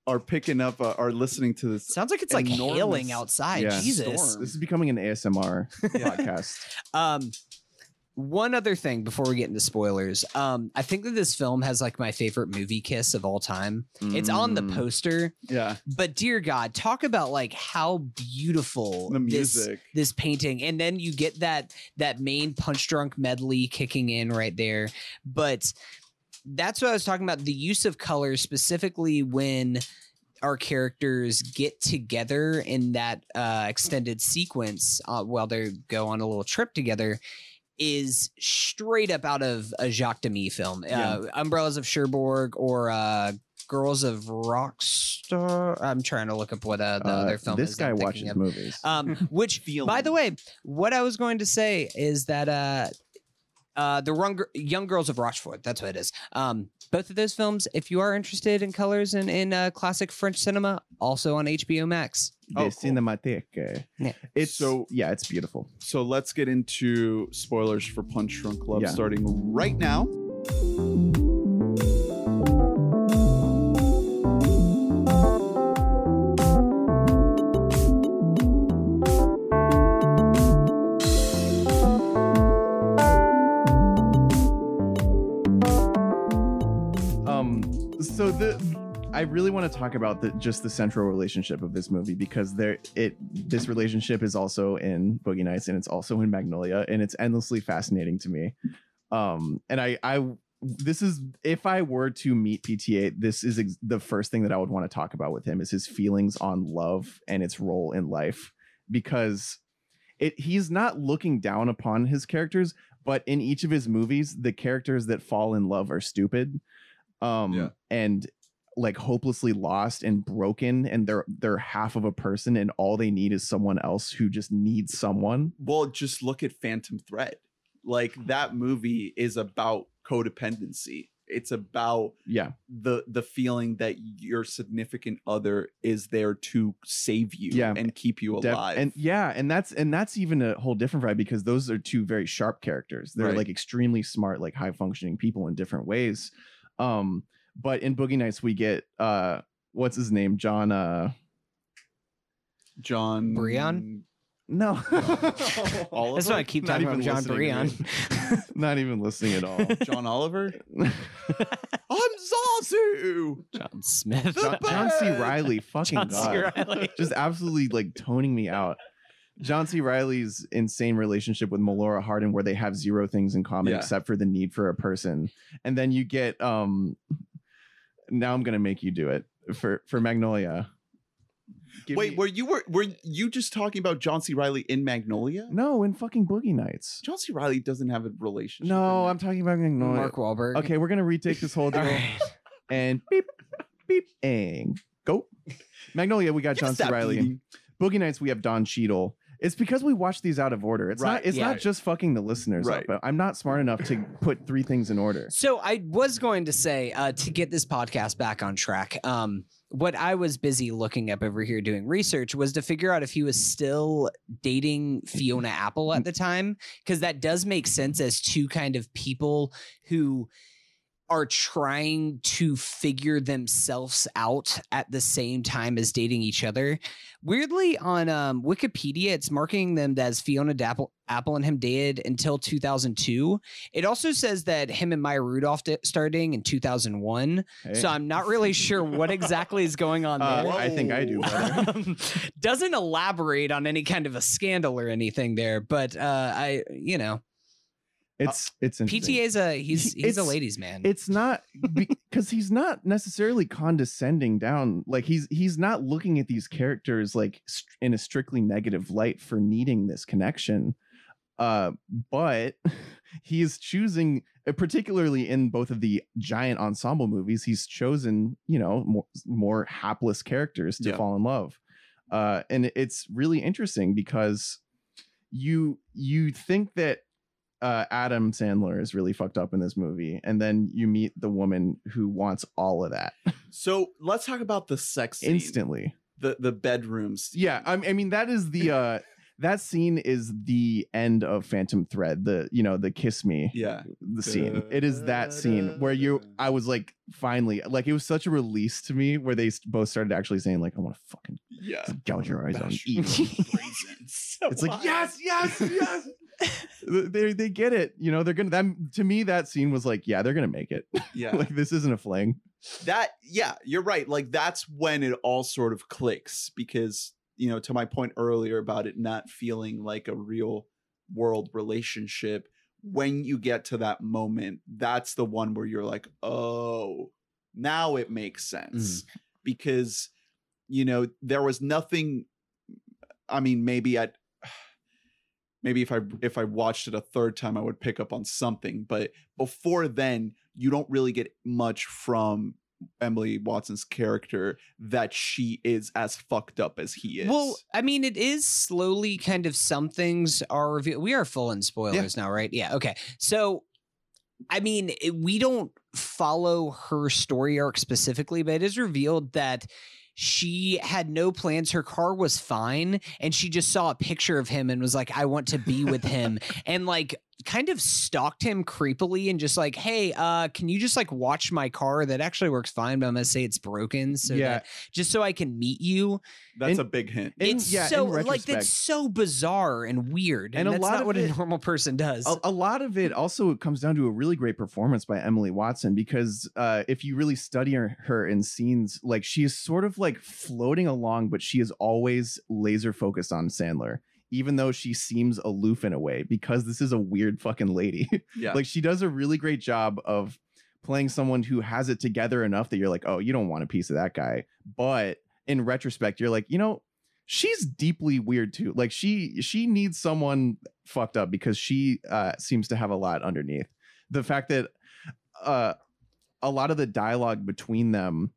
are picking up, uh, are listening to this. Sounds like it's like hailing outside. Yeah. Jesus. Storm. This is becoming an A S M R podcast. Um, one other thing before we get into spoilers. Um, I think that this film has like my favorite movie kiss of all time. Mm. It's on the poster. Yeah. But dear God, talk about like how beautiful the music. This, this painting. And then you get that, that main Punch Drunk medley kicking in right there. But that's what I was talking about. The use of color, specifically when our characters get together in that uh, extended sequence uh, while they go on a little trip together, is straight up out of a Jacques Demy film. Yeah. Uh, Umbrellas of Cherbourg or uh, Girls of Rockstar. I'm trying to look up what uh, the uh, other film this is. This guy watches of. movies. Um, which, by the way, what I was going to say is that... Uh, Uh, the Rung- Young Girls of Rochefort. That's what it is. Um, both of those films, if you are interested in colors and in uh, classic French cinema, also on H B O Max. Oh, cool. Cinematheque. Yeah. It's so yeah, it's beautiful. So let's get into spoilers for Punch Drunk Love yeah. starting right now. So the, I really want to talk about the, just the central relationship of this movie, because there it this relationship is also in Boogie Nights and it's also in Magnolia, and it's endlessly fascinating to me. Um, and I, I this is if I were to meet P T A, this is ex- the first thing that I would want to talk about with him is his feelings on love and its role in life, because it he's not looking down upon his characters, but in each of his movies, the characters that fall in love are stupid. Um, yeah. and like hopelessly lost and broken, and they're they're half of a person, and all they need is someone else who just needs someone. Well, just look at Phantom Thread. Like, that movie is about codependency. It's about yeah the the feeling that your significant other is there to save you yeah. and keep you alive. Def- and yeah, and that's and that's even a whole different vibe, because those are two very sharp characters. They're right. like extremely smart, like high functioning people in different ways. Um, but in Boogie Nights we get uh, what's his name, John, uh, John Brion. No, no. That's why I keep talking about John Brion. Not even listening at all. John Oliver. I'm Zazu. John Smith. John, John C. Reilly. Fucking John God. C. Reilly. Just absolutely like toning me out. John C. Reilly's insane relationship with Melora Hardin, where they have zero things in common, yeah, except for the need for a person. And then you get, um, now I'm going to make you do it for, for Magnolia. Give Wait, me... were you were were you just talking about John C. Reilly in Magnolia? No, in fucking Boogie Nights. John C. Reilly doesn't have a relationship. No, I'm talking about Magnolia. Mark Wahlberg. Okay, we're gonna retake this whole deal. Right. And beep, beep, and go. Magnolia, we got John C. Reilly. Boogie Nights, we have Don Cheadle. It's because we watch these out of order. It's right, not. It's yeah. not just fucking the listeners right. up. But I'm not smart enough to put three things in order. So I was going to say uh, to get this podcast back on track. Um, what I was busy looking up over here doing research was to figure out if he was still dating Fiona Apple at the time, because that does make sense as two kind of people who are trying to figure themselves out at the same time as dating each other. Weirdly, on um, Wikipedia, it's marking them as Fiona Dapple, Apple and him dated until two thousand two. It also says that him and Maya Rudolph di- starting in two thousand one. Hey. So I'm not really sure what exactly is going on uh, there. I think I do. Um, doesn't elaborate on any kind of a scandal or anything there, but uh, I, you know. It's it's P T A's a he's he's it's, a ladies man. It's not because he's not necessarily condescending down, like he's he's not looking at these characters like st- in a strictly negative light for needing this connection. Uh, but he is choosing, particularly in both of the giant ensemble movies, he's chosen, you know, more, more hapless characters to yeah. fall in love. Uh, and it's really interesting because you you think that Uh, Adam Sandler is really fucked up in this movie, and then you meet the woman who wants all of that. So let's talk about the sex scene. Instantly, the the bedrooms. Yeah, I, I mean that is the uh, that scene is the end of Phantom Thread. The you know the kiss me. Yeah, the scene. It is that scene where you. I was like, finally, like it was such a release to me where they both started actually saying like, I want to fucking yeah gouge your eyes out and eat. So it's like yes, yes, yes. they they get it, you know, they're gonna that to me that scene was like yeah they're gonna make it yeah like this isn't a fling that yeah you're right, like that's when it all sort of clicks, because you know, to my point earlier about it not feeling like a real world relationship, when you get to that moment, that's the one where you're like, oh, now it makes sense. Mm. Because you know there was nothing, I mean maybe at Maybe if I if I watched it a third time, I would pick up on something. But before then, you don't really get much from Emily Watson's character that she is as fucked up as he is. Well, I mean, it is slowly kind of some things are revealed. We are full in spoilers yeah. now, right? Yeah. OK, so I mean, we don't follow her story arc specifically, but it is revealed that she had no plans. Her car was fine. And she just saw a picture of him and was like, I want to be with him. And like kind of stalked him creepily and just like, hey, uh, can you just like watch my car? That actually works fine, but I'm going to say it's broken. So yeah. that, just so I can meet you. That's and, a big hint. It's and, yeah, so like that's so bizarre and weird. And, and that's a lot not of what it, a normal person does. A, a lot of it also comes down to a really great performance by Emily Watson, because uh, if you really study her, her in scenes, like she is sort of like floating along, but she is always laser focused on Sandler, even though she seems aloof in a way, because this is a weird fucking lady. Yeah. Like she does a really great job of playing someone who has it together enough that you're like, oh, you don't want a piece of that guy. But in retrospect, you're like, you know, she's deeply weird too. Like she, she needs someone fucked up, because she uh, seems to have a lot underneath. The fact that uh, a lot of the dialogue between them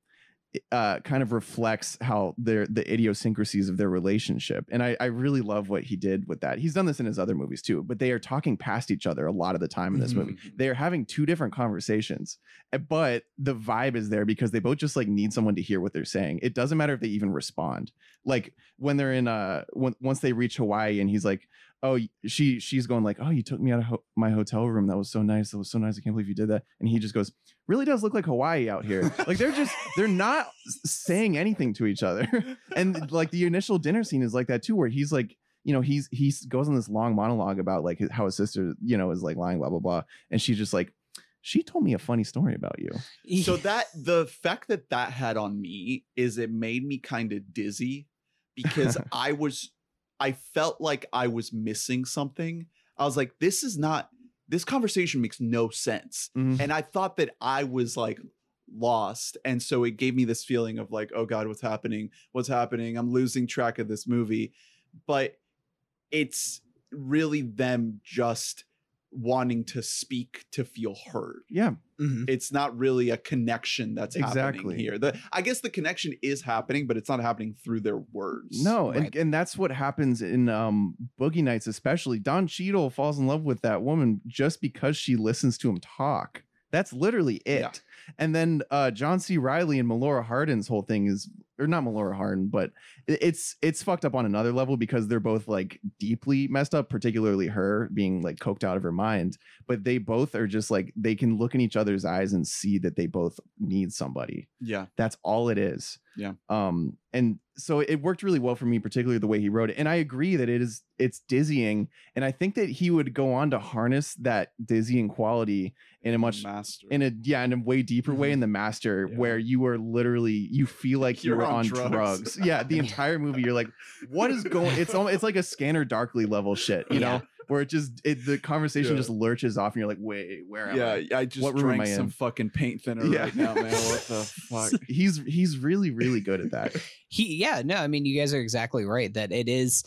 Uh, kind of reflects how their the idiosyncrasies of their relationship, and I, I really love what he did with that. He's done this in his other movies too, but they are talking past each other a lot of the time in this mm-hmm. movie. They are having two different conversations, but the vibe is there because they both just like need someone to hear what they're saying. It doesn't matter if they even respond. Like when they're in uh when, once they reach Hawaii, and he's like, oh, she she's going like, oh, you took me out of ho- my hotel room. That was so nice. That was so nice. I can't believe you did that. And he just goes, really does look like Hawaii out here. Like they're just they're not saying anything to each other. And like the initial dinner scene is like that too, where he's like, you know, he's he goes on this long monologue about like how his sister, you know, is like lying, blah, blah, blah. And she's just like, she told me a funny story about you. So that the fact that that had on me is it made me kind of dizzy, because I was I felt like I was missing something. I was like, this is not, this conversation makes no sense. Mm-hmm. And I thought that I was like lost. And so it gave me this feeling of like, oh God, what's happening? What's happening? I'm losing track of this movie. But it's really them just wanting to speak to feel heard. Yeah. Mm-hmm. It's not really a connection that's exactly. happening here. The, I guess the connection is happening, but it's not happening through their words. No. Right. And, and that's what happens in um, Boogie Nights, especially. Don Cheadle falls in love with that woman just because she listens to him talk. That's literally it. Yeah. And then uh, John C. Reilly and Melora Hardin's whole thing is, or not Melora Hardin, but it's it's fucked up on another level because they're both like deeply messed up, particularly her being like coked out of her mind. But they both are just like, they can look in each other's eyes and see that they both need somebody. Yeah, that's all it is. Yeah. Um, and so it worked really well for me, particularly the way he wrote it. And I agree that it is it's dizzying. And I think that he would go on to harness that dizzying quality in a much master. in a yeah, in a way deeper way in The Master, yeah. where you are literally you feel like you're, you're on, on drugs. drugs. Yeah. The entire movie, you're like, what is going it's almost, it's like a Scanner Darkly level shit, you yeah. know? Where it just it, the conversation yeah. just lurches off and you're like, wait, where am yeah, I? Yeah, I just what drank some in? fucking paint thinner yeah. right now, man. What the fuck? He's he's really, really good at that. He yeah, no, I mean, you guys are exactly right that it is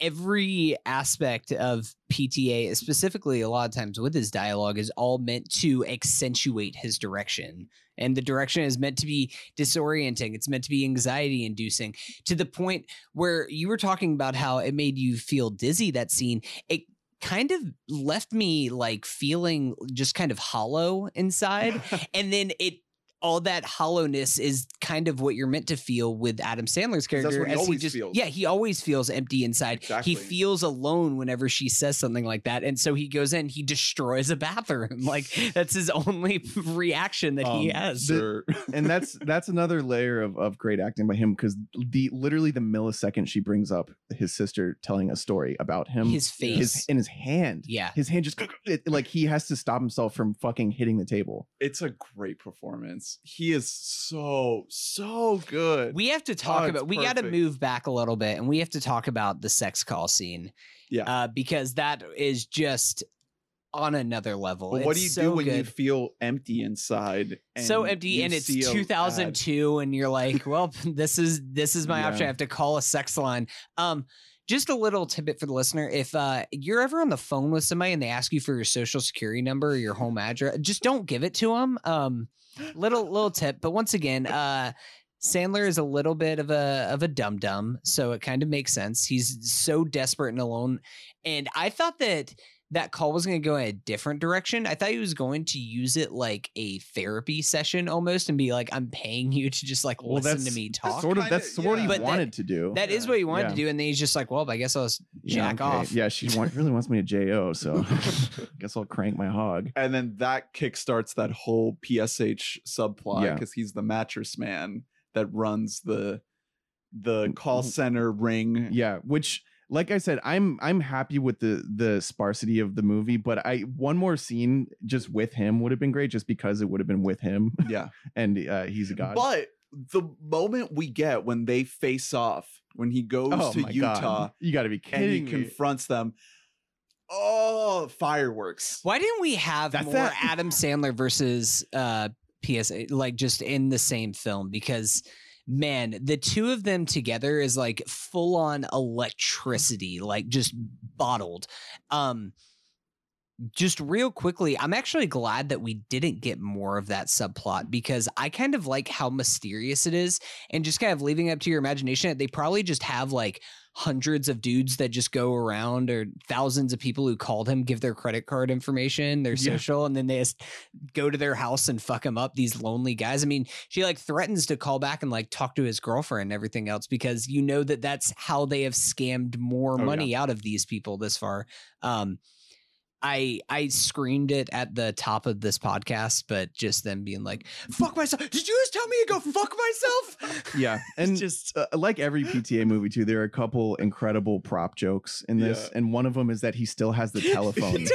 every aspect of P T A, specifically a lot of times with his dialogue, is all meant to accentuate his direction. And the direction is meant to be disorienting. It's meant to be anxiety inducing to the point where you were talking about how it made you feel dizzy. That scene, it kind of left me like feeling just kind of hollow inside. And then it, all that hollowness is kind of what you're meant to feel with Adam Sandler's character. That's what he as always he just, feels. Yeah, he always feels empty inside. Exactly. He feels alone whenever she says something like that. And so he goes in, he destroys a bathroom. Like, that's his only reaction that um, he has. The, and that's that's another layer of, of great acting by him, because the literally the millisecond she brings up his sister telling a story about him. His face. And his, his hand. Yeah. His hand just, it, like, he has to stop himself from fucking hitting the table. It's a great performance. He is so so good. We have to talk oh, about we got to move back a little bit, and we have to talk about the sex call scene. Yeah, uh, because that is just on another level. Well, what do you so do when good. you feel empty inside? And so empty, and it's two thousand two, ad. and you're like, well, this is this is my yeah. option. I have to call a sex line. Um. Just a little tidbit for the listener. If uh, you're ever on the phone with somebody and they ask you for your social security number or your home address, just don't give it to them. Um, little little tip. But once again, uh, Sandler is a little bit of a of a dum-dum, so it kind of makes sense. He's so desperate and alone. And I thought that that call was going to go in a different direction. I thought he was going to use it like a therapy session almost and be like, I'm paying you to just like well, listen to me talk. That's sort of, kinda, that's sort yeah. of what he but wanted that, to do. That yeah. is what he wanted yeah. to do. And then he's just like, well, I guess I'll just jack yeah, okay. off. Yeah, she want, really wants me to J O, so I guess I'll crank my hog. And then that kickstarts that whole P S H subplot because yeah. he's the mattress man that runs the the call center ring. Yeah, which... Like I said, I'm I'm happy with the the sparsity of the movie, but I one more scene just with him would have been great, just because it would have been with him. Yeah, and uh, he's a god. But the moment we get when they face off, when he goes oh to Utah, god. you got to be kidding! And he me. confronts them. Oh, fireworks! Why didn't we have That's more that. Adam Sandler versus uh, P S A like just in the same film? Because. Man, the two of them together is like full on electricity, like just bottled. Um, just real quickly, I'm actually glad that we didn't get more of that subplot, because I kind of like how mysterious it is and just kind of leaving it up to your imagination. They probably just have like hundreds of dudes that just go around, or thousands of people who called him, give their credit card information, their yeah. social, and then they just go to their house and fuck him up. These lonely guys. I mean, she like threatens to call back and like talk to his girlfriend and everything else, because you know that that's how they have scammed more oh, money yeah. out of these people this far. Um, I I screamed it at the top of this podcast, but just them being like, fuck myself. Did you just tell me to go fuck myself? Yeah. And just uh, like every P T A movie, too, there are a couple incredible prop jokes in this. Yeah. And one of them is that he still has the telephone. He,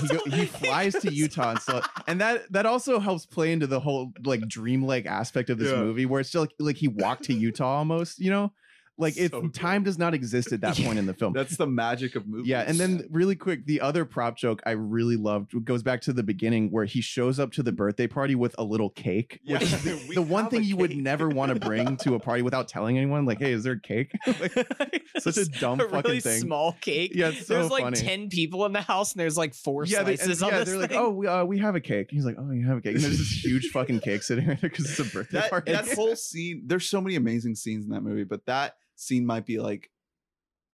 he, go, he flies to Utah and stuff, and that that also helps play into the whole like dreamlike aspect of this yeah. movie, where it's still like, like he walked to Utah almost, you know. Like so it's good. Time does not exist at that yeah. point in the film. That's the magic of movies. Yeah. And then really quick, the other prop joke I really loved goes back to the beginning where he shows up to the birthday party with a little cake. Yeah. The one thing you would never want to bring to a party without telling anyone, like, hey, is there a cake? Like, such a dumb a fucking really thing. Small cake. Yeah. It's so there's like funny. ten people in the house and there's like four yeah, slices they, and, on yeah, this they're thing. Like, oh, we, uh, we have a cake. And he's like, oh, you have a cake. And there's this huge fucking cake sitting right there because it's a birthday that, party. That whole scene, there's so many amazing scenes in that movie, but that scene might be like,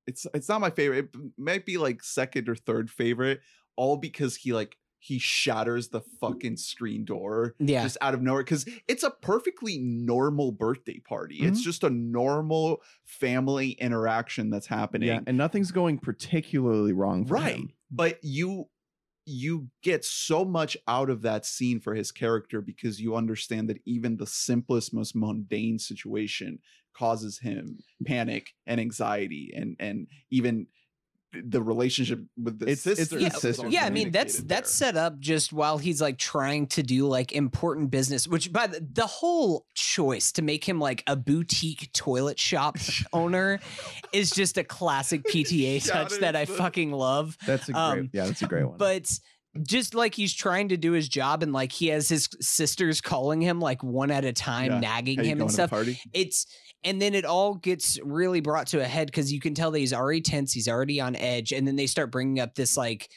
it's it's not my favorite, it might be like second or third favorite, all because he like he shatters the fucking screen door yeah. just out of nowhere, because it's a perfectly normal birthday party. Mm-hmm. It's just a normal family interaction that's happening, yeah, and nothing's going particularly wrong for right him. But you you get so much out of that scene for his character, because you understand that even the simplest, most mundane situation causes him panic and anxiety, and and even the relationship with the it's, sister. It's, yeah, sister yeah I mean that's there. That's set up just while he's like trying to do like important business, which by the, the whole choice to make him like a boutique toilet shop owner is just a classic P T A touch that I fucking love. That's a great um, yeah that's a great one. But just like he's trying to do his job, and like he has his sisters calling him like one at a time, yeah. nagging How him and stuff. It's And then it all gets really brought to a head because you can tell that he's already tense. He's already on edge. And then they start bringing up this like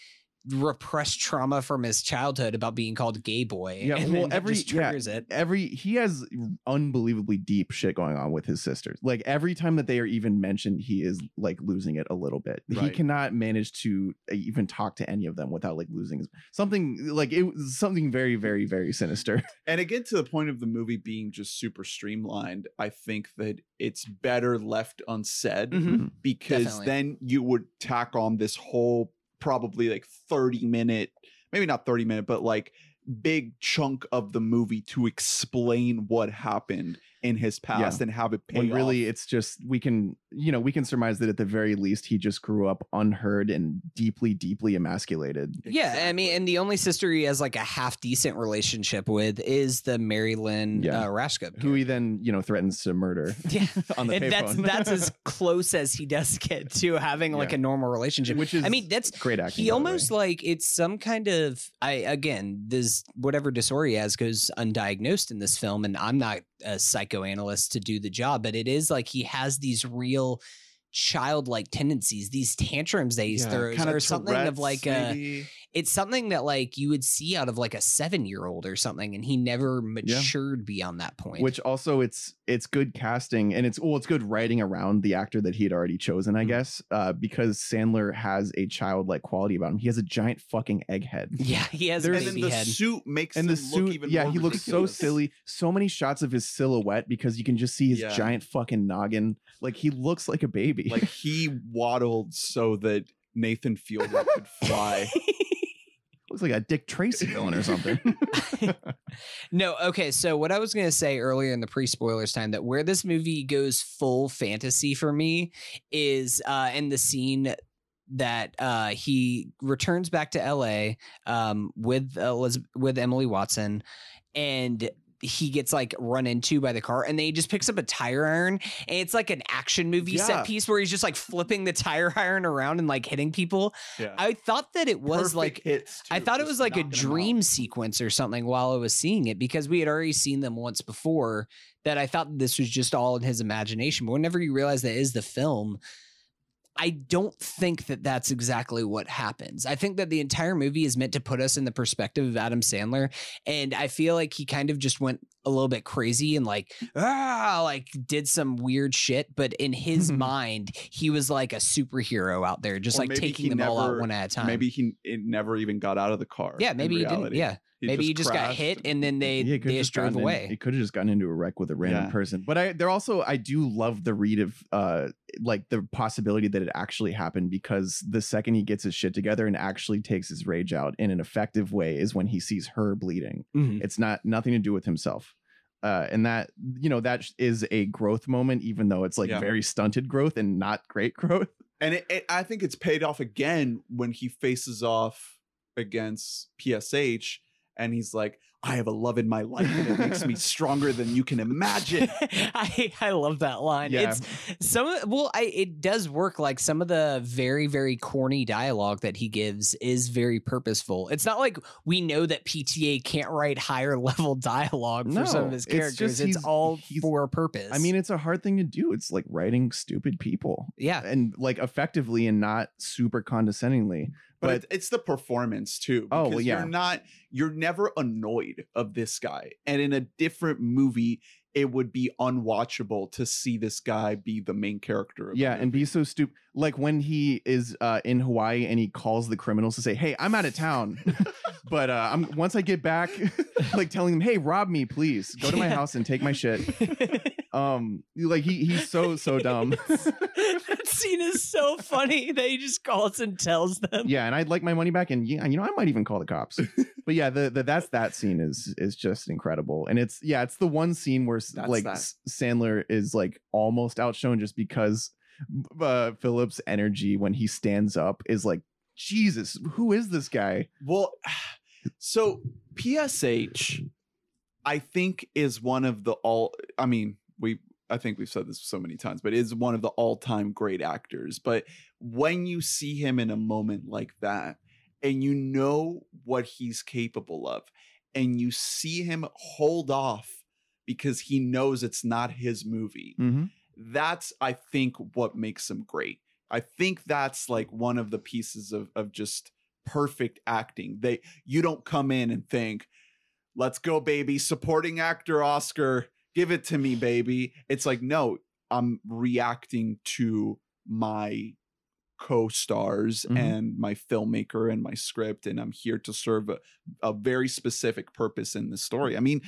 repressed trauma from his childhood about being called gay boy. Yeah, and well, every just triggers yeah, it. Every he has unbelievably deep shit going on with his sisters. Like every time that they are even mentioned, he is like losing it a little bit. Right. He cannot manage to even talk to any of them without like losing his, something like it was something very, very, very sinister. And again, to the point of the movie being just super streamlined, I think that it's better left unsaid, mm-hmm. because Definitely. Then you would tack on this whole probably like thirty minute, maybe not thirty minute, but like big chunk of the movie to explain what happened in his past yeah. and have it pay when off. Really, it's just we can, you know, we can surmise that at the very least he just grew up unheard and deeply, deeply emasculated. Yeah, exactly. I mean, and the only sister he has like a half decent relationship with is the Mary Lynn yeah. uh, Rashkup, who he then, you know, threatens to murder. Yeah, on the payphone. That's that's as close as he does get to having like yeah. a normal relationship. Which is, I mean, that's great acting. He almost like it's some kind of I again this. Whatever disorder he has goes undiagnosed in this film, and I'm not a psychoanalyst to do the job, but it is like he has these real childlike tendencies, these tantrums that he yeah, throws, or something of like a, it's something that like you would see out of like a seven-year-old or something, and he never matured yeah. beyond that point. Which also it's it's good casting, and it's well, it's good writing around the actor that he had already chosen, I mm-hmm. guess, uh, because Sandler has a childlike quality about him. He has a giant fucking egghead. Yeah, he has. There's, a baby and then the head. Suit makes and him the suit, look even yeah, more he ridiculous. Looks so silly. So many shots of his silhouette because you can just see his yeah. giant fucking noggin. Like he looks like a baby. Like he waddled so that Nathan Fielder could fly. Looks like a Dick Tracy villain or something. No, okay. So what I was going to say earlier in the pre-spoilers time, that where this movie goes full fantasy for me is uh, in the scene that uh, he returns back to L A um, with Elizabeth, with Emily Watson, and he gets like run into by the car, and then he just picks up a tire iron, and it's like an action movie yeah. set piece where he's just like flipping the tire iron around and like hitting people. Yeah. I thought that it was Perfect like, hits too, I thought it was like a dream sequence or something while I was seeing it, because we had already seen them once before, that I thought this was just all in his imagination. But whenever you realize that is the film, I don't think that that's exactly what happens. I think that the entire movie is meant to put us in the perspective of Adam Sandler, and I feel like he kind of just went a little bit crazy and like, ah, like did some weird shit. But in his mind, he was like a superhero out there, just or like taking them never, all out one at a time. Maybe he it never even got out of the car. Yeah, maybe he didn't. Yeah. He maybe just he just got hit and then they, yeah, they just drove away. In, he could have just gotten into a wreck with a random yeah. person. But I, they're also, I do love the read of uh, like the possibility that it actually happened, because the second he gets his shit together and actually takes his rage out in an effective way is when he sees her bleeding. Mm-hmm. It's not nothing to do with himself. Uh, and that, you know, that is a growth moment, even though it's like yeah. very stunted growth and not great growth. And it, it, I think it's paid off again when he faces off against P S H. And he's like, I have a love in my life that makes me stronger than you can imagine. I, I love that line. Yeah. It's some well, I, it does work. Like some of the very, very corny dialogue that he gives is very purposeful. It's not like we know that P T A can't write higher level dialogue for no, some of his characters. It's, just, it's all for a purpose. I mean, it's a hard thing to do. It's like writing stupid people. Yeah. And like effectively and not super condescendingly. But, but it's the performance too. Because oh, well, yeah. You're not, you're never annoyed of this guy. And in a different movie, it would be unwatchable to see this guy be the main character. Of yeah, and be so stupid. Like when he is uh, in Hawaii and he calls the criminals to say, "Hey, I'm out of town." But uh, I'm once I get back, like telling them, "Hey, rob me, please. Go to my yeah. house and take my shit." Um, like he he's so so dumb. That scene is so funny that he just calls and tells them. Yeah, and I'd like my money back, and yeah, you know I might even call the cops. But yeah, the, the that's that scene is is just incredible, and it's yeah it's the one scene where that's like that. Sandler is like almost outshone just because uh, Philip's energy when he stands up is like, Jesus, who is this guy? Well, so P S H, I think, is one of the all. I mean, we. I think we've said this so many times, but is one of the all-time great actors. But when you see him in a moment like that, and you know what he's capable of, and you see him hold off because he knows it's not his movie, mm-hmm. that's, I think, what makes him great. I think that's like one of the pieces of, of just perfect acting. They you don't come in and think, let's go, baby, supporting actor Oscar, give it to me, baby. It's like, no, I'm reacting to my co-stars mm-hmm. and my filmmaker and my script, and I'm here to serve a, a very specific purpose in the story. I mean,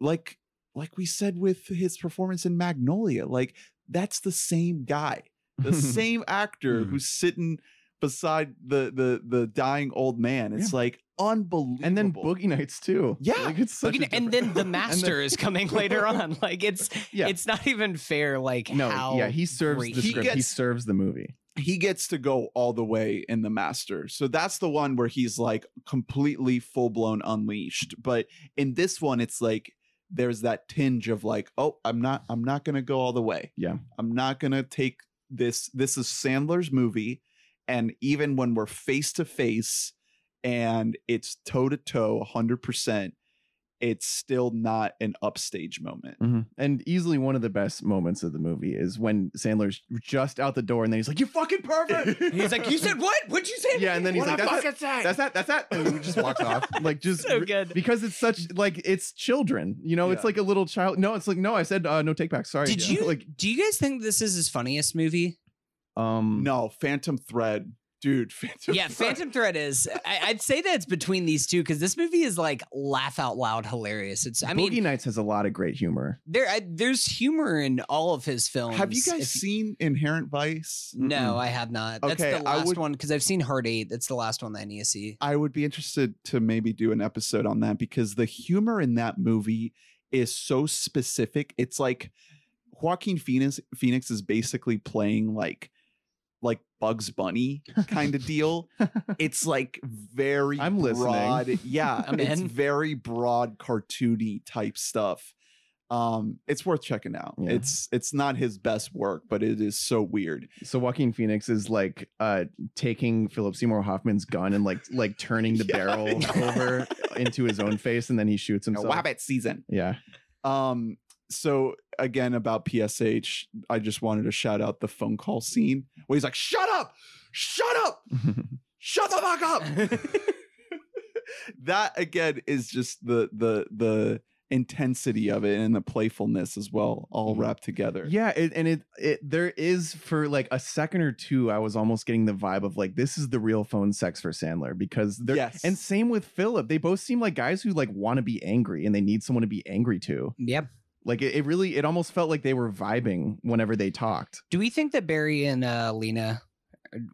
like like we said with his performance in Magnolia, like that's the same guy. The same actor who's sitting beside the the the dying old man. It's yeah. like unbelievable. And then Boogie Nights too. Yeah. Like it's such Boogie, and then The Master then, is coming later on. Like it's yeah. it's not even fair. Like no, how yeah, he serves great. the script. He, gets, he serves the movie. He gets to go all the way in The Master. So that's the one where he's like completely full blown unleashed. But in this one, it's like there's that tinge of like, oh, I'm not I'm not gonna go all the way. Yeah. I'm not gonna take This this is Sandler's movie, and even when we're face to face and it's toe to toe, one hundred percent, it's still not an upstage moment. Mm-hmm. And easily one of the best moments of the movie is when Sandler's just out the door and then he's like, "You fucking pervert!" He's like, "You said what? What'd you say?" Yeah, and then he's what like, "That's that, that, that's that, that's that," and he just walks off. Like just so good. Because it's such like it's children, you know. Yeah. It's like a little child. No, it's like no. I said uh, no take back. Sorry. Did yeah. you like? Do you guys think this is his funniest movie? Um, no, Phantom Thread. Dude, Phantom yeah, Thread. Phantom Thread is. I, I'd say that's between these two because this movie is like laugh out loud hilarious. It's. I Boogie mean, Boogie Nights has a lot of great humor. There, I, there's humor in all of his films. Have you guys if, seen Inherent Vice? No, mm-hmm. I have not. That's okay, the last I would, one because I've seen Hard Eight. That's the last one that I need to see. I would be interested to maybe do an episode on that because the humor in that movie is so specific. It's like Joaquin Phoenix. Phoenix is basically playing like. like Bugs Bunny kind of deal. It's like very I'm broad. Listening. Yeah. I'm it's in. very broad cartoony type stuff. Um, it's worth checking out. Yeah. It's it's not his best work, but it is so weird. So Joaquin Phoenix is like uh taking Philip Seymour Hoffman's gun and like like turning the yeah, barrel yeah. over into his own face, and then he shoots himself. A Wabbit season. Yeah. Um So again, about P S H, I just wanted to shout out the phone call scene where he's like, "Shut up, shut up, shut the fuck up." That again is just the the the intensity of it and the playfulness as well, all wrapped together. Yeah, it, and it it there is for like a second or two, I was almost getting the vibe of like this is the real phone sex for Sandler because they're yes. and same with Philip. They both seem like guys who like want to be angry and they need someone to be angry to. Yep. Like it, it really, it almost felt like they were vibing whenever they talked. Do we think that Barry and uh, Lena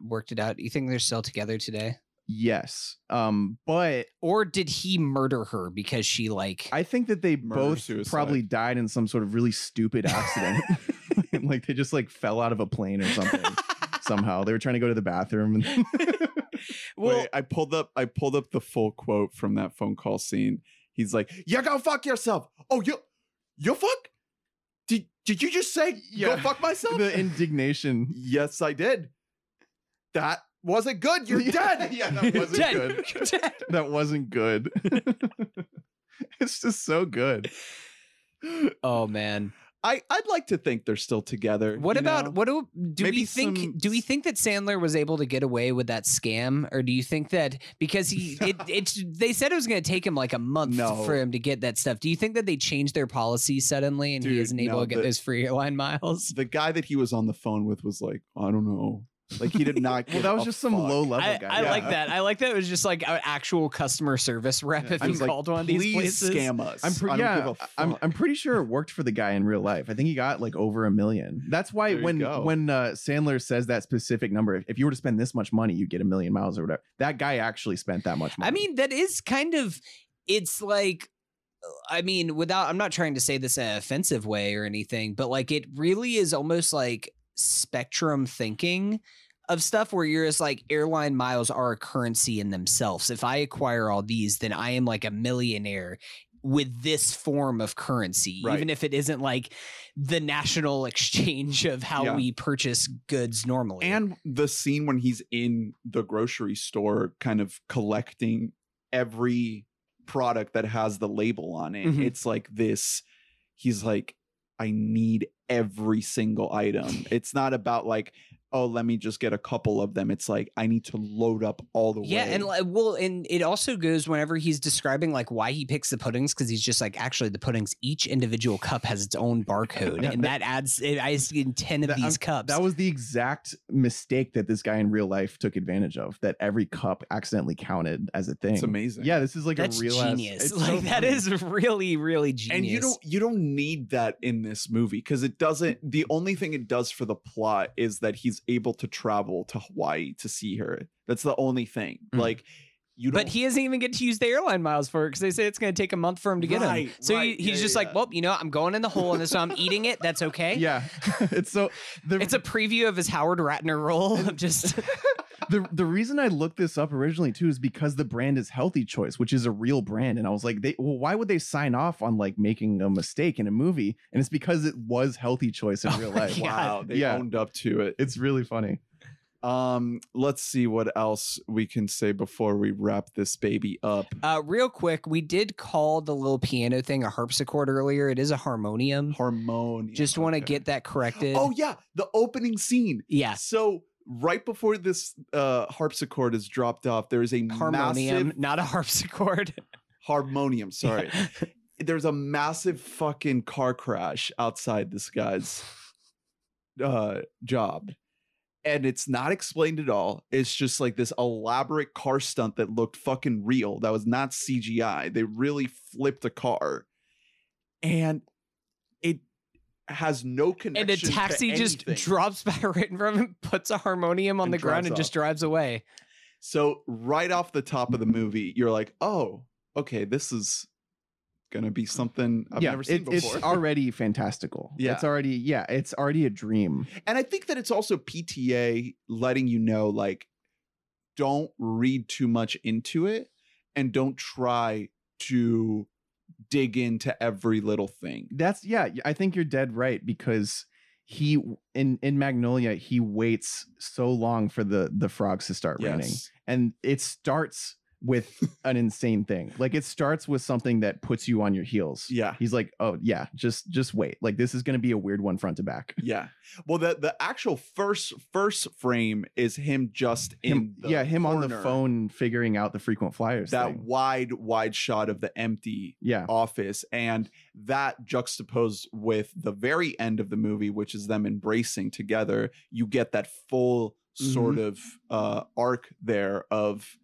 worked it out? You think they're still together today? Yes. Um, but or did he murder her because she like? I think that they both suicide. probably died in some sort of really stupid accident. Like they just like fell out of a plane or something. somehow. They were trying to go to the bathroom. And well, wait, I pulled up I pulled up the full quote from that phone call scene. He's like, "You're gonna fuck yourself. Oh, you you fuck? Did did you just say yeah. go fuck myself?" The indignation. Yes, I did. That wasn't good. You're dead. Yeah, that wasn't dead. good. You're dead. That wasn't good. It's just so good. Oh man. I, I'd like to think they're still together. What about know? what do do Maybe we think some... do we think that Sandler was able to get away with that scam, or do you think that because he it, it's they said it was going to take him like a month no. for him to get that stuff? Do you think that they changed their policy suddenly and Dude, he isn't able no, to get the, those free airline miles? The guy that he was on the phone with was like, I don't know. Like he did not. Well, that was just some fuck. low level guy. I, I yeah. like that. I like that. It was just like an actual customer service rep. Yeah. If you called like, one of these places, scam us. I'm pre- I yeah, don't give a fuck. I'm, I'm pretty sure it worked for the guy in real life. I think he got like over a million. That's why there when when uh, Sandler says that specific number, if you were to spend this much money, you get a million miles or whatever. That guy actually spent that much money. I mean, that is kind of. It's like. I mean, without. I'm not trying to say this in an offensive way or anything, but like it really is almost like. Spectrum thinking of stuff where you're just like airline miles are a currency in themselves. If I acquire all these, then I am like a millionaire with this form of currency, right. even if it isn't like the national exchange of how yeah. we purchase goods normally. And the scene when he's in the grocery store kind of collecting every product that has the label on it. Mm-hmm. It's like this, he's like, I need every single item. It's not about like, oh, let me just get a couple of them. It's like, I need to load up all the yeah, way. Yeah, and like, well, and it also goes whenever he's describing like why he picks the puddings, because he's just like, actually, the puddings, each individual cup has its own barcode, yeah, and that, that adds, it, I in ten of that, these I'm, cups. That was the exact mistake that this guy in real life took advantage of, that every cup accidentally counted as a thing. It's amazing. Yeah, this is like That's a real genius. Ass, like, so that funny. Is really, really genius. And you don't, you don't need that in this movie, because it doesn't, the only thing it does for the plot is that he's able to travel to Hawaii to see her. That's the only thing. Mm. Like you don't But he doesn't even get to use the airline miles for it because they say it's going to take a month for him to get right, him. So right, he, he's yeah, just yeah. like, well, you know, I'm going in the hole in this, so I'm eating it. That's okay. Yeah. It's so the... It's a preview of his Howard Ratner role. I'm just The the reason I looked this up originally too is because the brand is Healthy Choice, which is a real brand, and I was like, they well, why would they sign off on like making a mistake in a movie? And it's because it was Healthy Choice in oh real life. Wow, they yeah. owned up to it. It's really funny. Um, let's see what else we can say before we wrap this baby up. Uh, real quick, we did call the little piano thing a harpsichord earlier. It is a harmonium. Harmonium. Just want to okay. get that corrected. Oh yeah, the opening scene. Yeah. So. Right before this uh, harpsichord is dropped off, there is a harmonium, massive, not a harpsichord. Harmonium, sorry. Yeah. There's a massive fucking car crash outside this guy's uh, job. And it's not explained at all. It's just like this elaborate car stunt that looked fucking real. That was not C G I. They really flipped a car. And it... has no connection. And a taxi to just drops by right in front of him, puts a harmonium on and the ground, and off. Just drives away. So right off the top of the movie, you're like, "Oh, okay, this is gonna be something I've yeah, never seen it, before." It's already fantastical. Yeah, it's already yeah, it's already a dream. And I think that it's also P T A letting you know, like, don't read too much into it, and don't try to. Dig into every little thing. That's yeah, I think you're dead right, because he in in Magnolia he waits so long for the the frogs to start yes. raining, and it starts with an insane thing. Like it starts with something that puts you on your heels. Yeah, he's like, oh yeah, just just wait. Like this is going to be a weird one front to back. Yeah. Well, the the actual first first frame is him just him, in the yeah him corner. On the phone figuring out the frequent flyers. That thing. wide wide shot of the empty yeah. office, and that juxtaposed with the very end of the movie, which is them embracing together. You get that full sort mm-hmm. of uh, arc there of.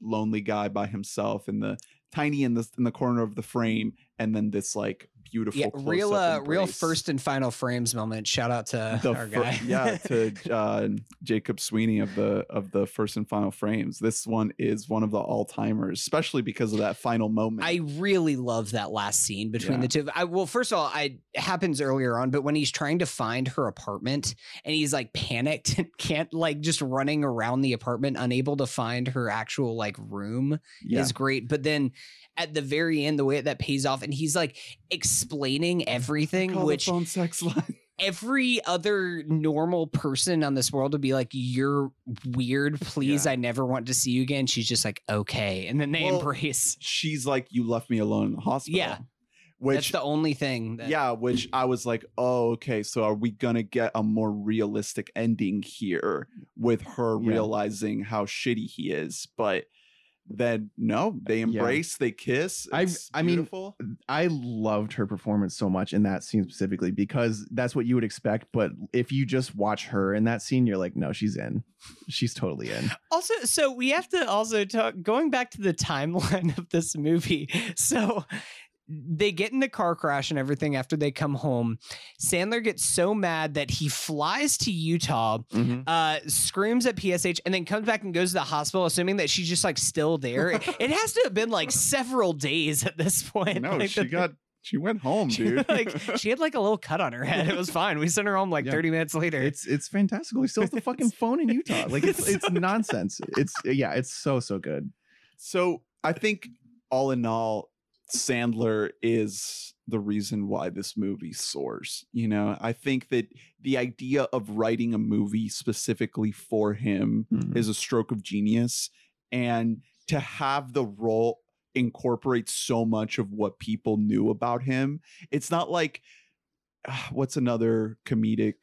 Lonely guy by himself in the tiny in the in the corner of the frame, and then this like beautiful yeah, real uh, real first and final frames moment. Shout out to the our fir- guy. yeah, to uh, Jacob Sweeney of the of the first and final frames. This one is one of the all timers, especially because of that final moment. I really love that last scene between yeah. the two. I well, first of all, I, it happens earlier on, but when he's trying to find her apartment and he's like panicked and can't, like, just running around the apartment, unable to find her actual like room yeah. is great. But then at the very end, the way that pays off, and he's like explaining everything, call which the phone sex line. Every other normal person on this world would be like, you're weird, please, yeah. I never want to see you again. She's just like, okay. And then they well, embrace. She's like, you left me alone in the hospital. Yeah. Which, that's the only thing. That- yeah, which I was like, oh, okay, so are we going to get a more realistic ending here with her yeah. realizing how shitty he is? But then, no, they embrace, yeah. they kiss. I, I mean, I loved her performance so much in that scene specifically because that's what you would expect. But if you just watch her in that scene, you're like, no, she's in. She's totally in. Also, so we have to also talk, going back to the timeline of this movie. So... they get in the car crash and everything after they come home. Sandler gets so mad that he flies to Utah, mm-hmm. uh, screams at P S H, and then comes back and goes to the hospital, assuming that she's just like still there. It has to have been like several days at this point. No, like, she the, got, she went home, dude. She, like, she had like a little cut on her head. It was fine. We sent her home like yeah. thirty minutes later. It's, it's fantastical. He still has the fucking phone in Utah. Like it's, it's, it's so nonsense. Good. It's yeah. It's so, so good. So I think all in all, Sandler is the reason why this movie soars. You know, I think that the idea of writing a movie specifically for him mm-hmm. is a stroke of genius, and to have the role incorporate so much of what people knew about him. It's not like uh, what's another comedic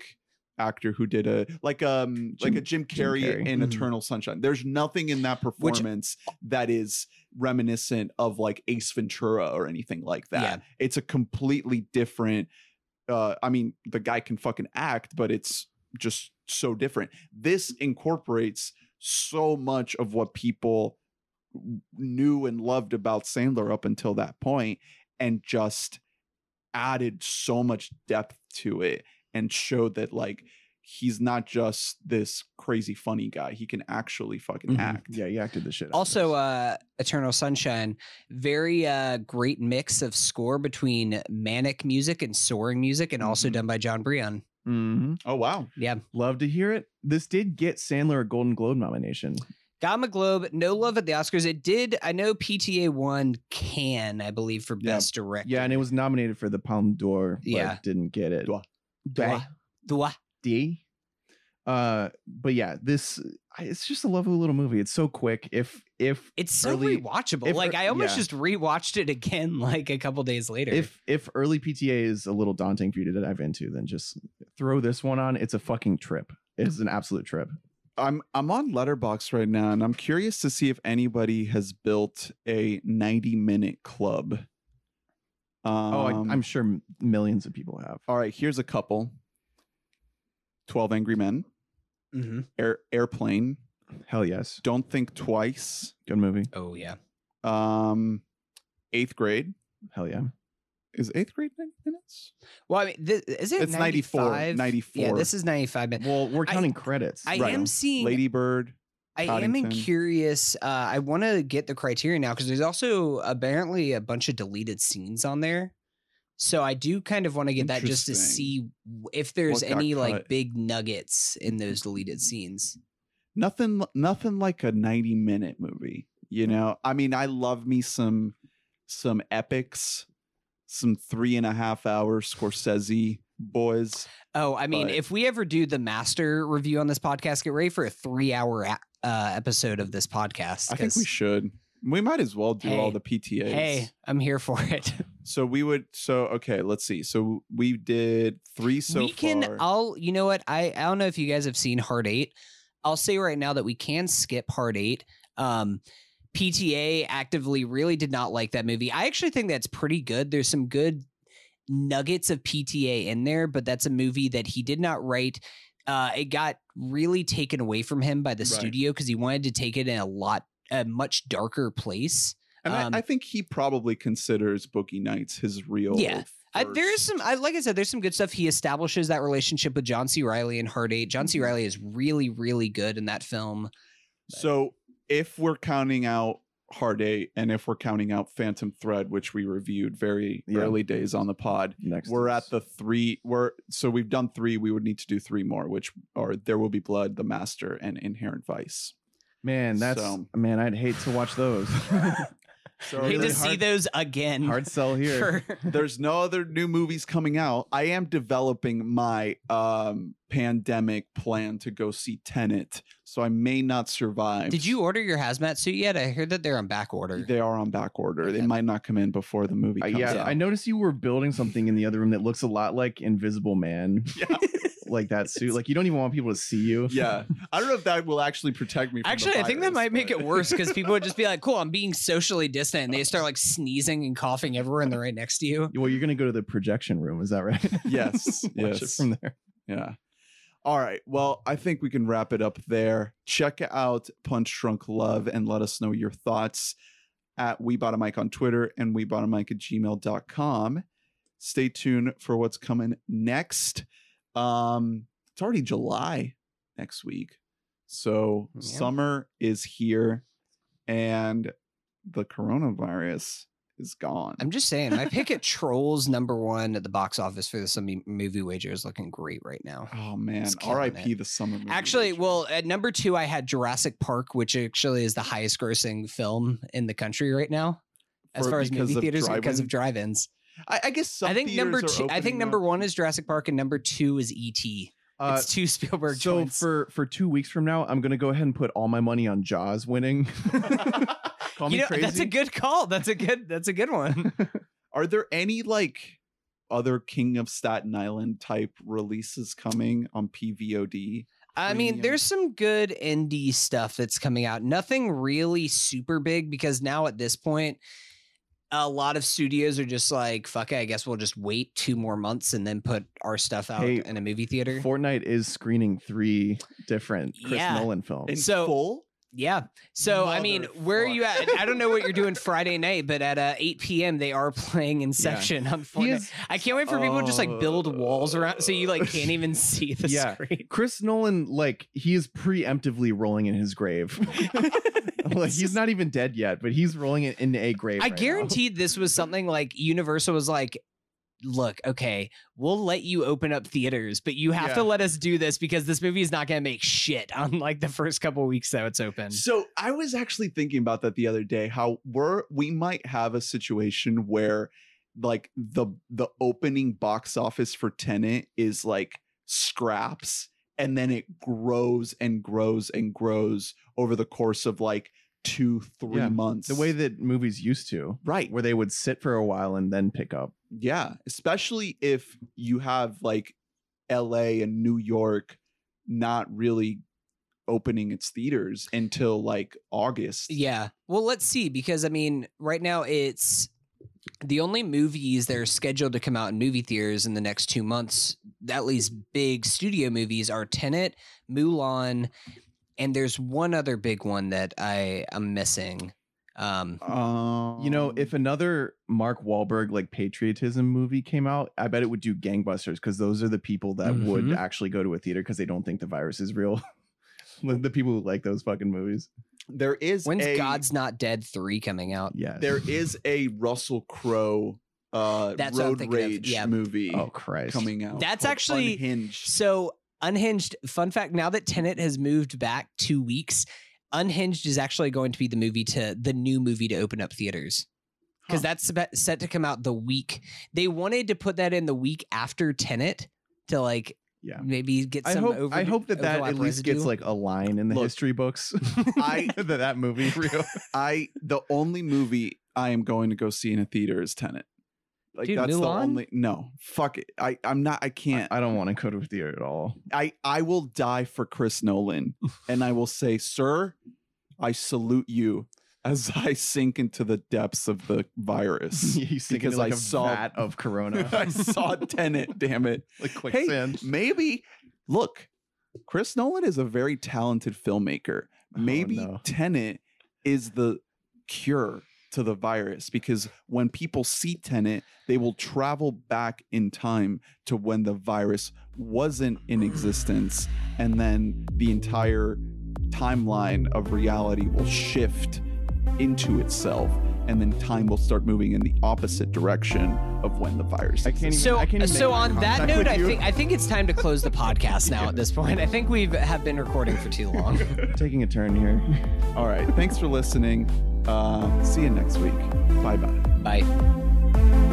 actor who did a like um Jim, like a Jim Carrey, Jim Carrey. in mm-hmm. Eternal Sunshine. There's nothing in that performance Which, that is reminiscent of like Ace Ventura or anything like that. Yeah. It's a completely different uh I mean, the guy can fucking act, but it's just so different. This incorporates so much of what people knew and loved about Sandler up until that point and just added so much depth to it. And show that like he's not just this crazy funny guy. He can actually fucking mm-hmm. act. Yeah, he acted the shit out. Also, uh, Eternal Sunshine, very uh, great mix of score between manic music and soaring music, and mm-hmm. also done by John Brion. Mm-hmm. Oh wow, yeah, love to hear it. This did get Sandler a Golden Globe nomination. Got him a Globe, no love at the Oscars. It did. I know P T A won Cannes, I believe, for yeah. best director. Yeah, and it was nominated for the Palme d'Or, but yeah. didn't get it. Dwa. Dwa. Dwa. D. Uh, but yeah, this it's just a lovely little movie. It's so quick. If if it's so early, rewatchable. If, like I almost yeah. just rewatched it again like a couple days later. If if early P T A is a little daunting for you to dive into, then just throw this one on. It's a fucking trip. It's an absolute trip. I'm I'm on Letterboxd right now, and I'm curious to see if anybody has built a ninety minute club. Um, oh, I, I'm sure millions of people have. All right, here's a couple. twelve Angry Men. Mm-hmm. Air, Airplane. Hell yes. Don't Think Twice. Good movie. Oh, yeah. Um, eighth Grade. Hell yeah. Is eighth Grade ninety minutes? Well, I mean, this, is it it's ninety-five? ninety-four. Yeah, this is ninety-five minutes. Well, we're counting I, credits. I right. am seeing... Lady Bird. I Coddington. am curious. Uh, I want to get the Criterion now because there's also apparently a bunch of deleted scenes on there. So I do kind of want to get that just to see if there's what any like big nuggets in those deleted scenes. Nothing, nothing like a ninety minute movie. You know, I mean, I love me some some epics, some three and a half hour Scorsese. Boys. Oh, I mean, but. If we ever do the Master review on this podcast, get ready for a three hour a- uh, episode of this podcast. I think we should. We might as well do hey, all the P T As. Hey, I'm here for it. So we would. So, OK, let's see. So we did three. So we can far. I'll you know what? I, I don't know if you guys have seen Hard Eight. I'll say right now that we can skip Hard Eight. Um, P T A actively really did not like that movie. I actually think that's pretty good. There's some good nuggets of P T A in there, but that's a movie that he did not write. Uh, it got really taken away from him by the right. studio because he wanted to take it in a lot, a much darker place. And um, I, I think he probably considers Boogie Nights his real. Yeah, I, there is some, I, like I said, there's some good stuff. He establishes that relationship with John C. Reilly in Hard Eight. John C. Reilly is really, really good in that film. But. So if we're counting out Hard Eight and if we're counting out Phantom Thread, which we reviewed very yeah. early days on the pod, Next we're days. at the three. We're so we've done three. We would need to do three more, which are There Will Be Blood, The Master, and Inherent Vice. Man, that's so, man, I'd hate to watch those. So hate really to hard, see those again. Hard sell here. Sure. There's no other new movies coming out. I am developing my um, pandemic plan to go see Tenet, so I may not survive. Did you order your hazmat suit yet? I heard that they're on back order. They are on back order. Okay. They might not come in before the movie comes uh, yeah, out. Yeah, I noticed you were building something in the other room that looks a lot like Invisible Man. Yeah. Like that suit, like you don't even want people to see you. Yeah, I don't know if that will actually protect me from actually the virus, I think that might but... make it worse, because people would just be like, cool, I'm being socially distant, and they start like sneezing and coughing everywhere and they're right next to you. Well, you're gonna go to the projection room, is that right? Yes. Watch yes it from there. Yeah. All right, well, I think we can wrap it up there. Check out Punch Drunk Love and let us know your thoughts at We Bought a Mic on Twitter and We Bought a Mic at gmail dot com. Stay tuned for what's coming next. Um, it's already July next week, so yeah. Summer is here and the coronavirus is gone. I'm just saying, my pick at Trolls number one at the box office for the summer movie wager is looking great right now. Oh man, R I P the summer movie actually wager. Well, at number two I had Jurassic Park, which actually is the highest grossing film in the country right now as for, far as movie theaters drive-in? because of drive-ins. I, I guess some I think number two. I think number up. one is Jurassic Park, and number two is E T Uh, it's two Spielberg. So joints. for for two weeks from now, I'm gonna go ahead and put all my money on Jaws winning. Call me you know, crazy. That's a good call. That's a good. That's a good one. Are there any like other King of Staten Island type releases coming on P V O D? I mean, there's some good indie stuff that's coming out. Nothing really super big, because now at this point, a lot of studios are just like, fuck it, I guess we'll just wait two more months and then put our stuff out hey, in a movie theater. Fortnite is screening three different Chris yeah. Nolan films. In so, full? Yeah. So, Mother I mean, where fuck. are you at? I don't know what you're doing Friday night, but at uh, eight p.m. they are playing Inception yeah. on Fortnite. Is, I can't wait for uh, people to just like build walls around so you like can't even see the yeah. screen. Chris Nolan, like, he is preemptively rolling in his grave. Like, he's not even dead yet, but he's rolling it in a grave. I right guaranteed now. This was something like Universal was like, look, okay, we'll let you open up theaters, but you have yeah. to let us do this, because this movie is not going to make shit on like the first couple of weeks that it's open. So I was actually thinking about that the other day, how we're we might have a situation where like the the opening box office for Tenet is like scraps, and then it grows and grows and grows over the course of like two, three yeah, months. The way that movies used to. Right. Where they would sit for a while and then pick up. Yeah. Especially if you have like L A and New York not really opening its theaters until like August. Yeah. Well, let's see. Because I mean, right now it's the only movies that are scheduled to come out in movie theaters in the next two months, at least big studio movies, are Tenet, Mulan, and there's one other big one that I am missing. Um, um, you know, if another Mark Wahlberg like patriotism movie came out, I bet it would do gangbusters, because those are the people that mm-hmm. would actually go to a theater because they don't think the virus is real. The people who like those fucking movies. There is when's a, God's Not Dead three coming out? Yeah, there is a Russell Crowe uh, Road Rage yeah. movie. Oh Christ, coming out. That's actually Unhinged. So Unhinged. Fun fact: now that Tenet has moved back two weeks, Unhinged is actually going to be the movie to the new movie to open up theaters, because huh. that's set to come out the week. They wanted to put that in the week after Tenet to like. Yeah, maybe get some. I hope, over, I hope that that at least residue. gets like a line in the Look, history books. I that that movie. Real. I the only movie I am going to go see in a theater is Tenet. Like Dude, that's Mulan? the only. No, fuck it. I I'm not. I can't. I, I don't want to go to a theater at all. I I will die for Chris Nolan, and I will say, sir, I salute you as I sink into the depths of the virus. You sink because into like I a saw vat of Corona. I saw Tenet, damn it. Like quicksand. Hey, maybe, look, Chris Nolan is a very talented filmmaker. Maybe oh, no. Tenet is the cure to the virus, because when people see Tenet, they will travel back in time to when the virus wasn't in existence, and then the entire timeline of reality will shift into itself, and then time will start moving in the opposite direction of when the virus exists. So, I can't even so on that note, I think I think it's time to close the podcast now. Yeah. At this point, I think we've have been recording for too long. Taking a turn here. All right, thanks for listening. Uh, see you next week. Bye-bye. Bye.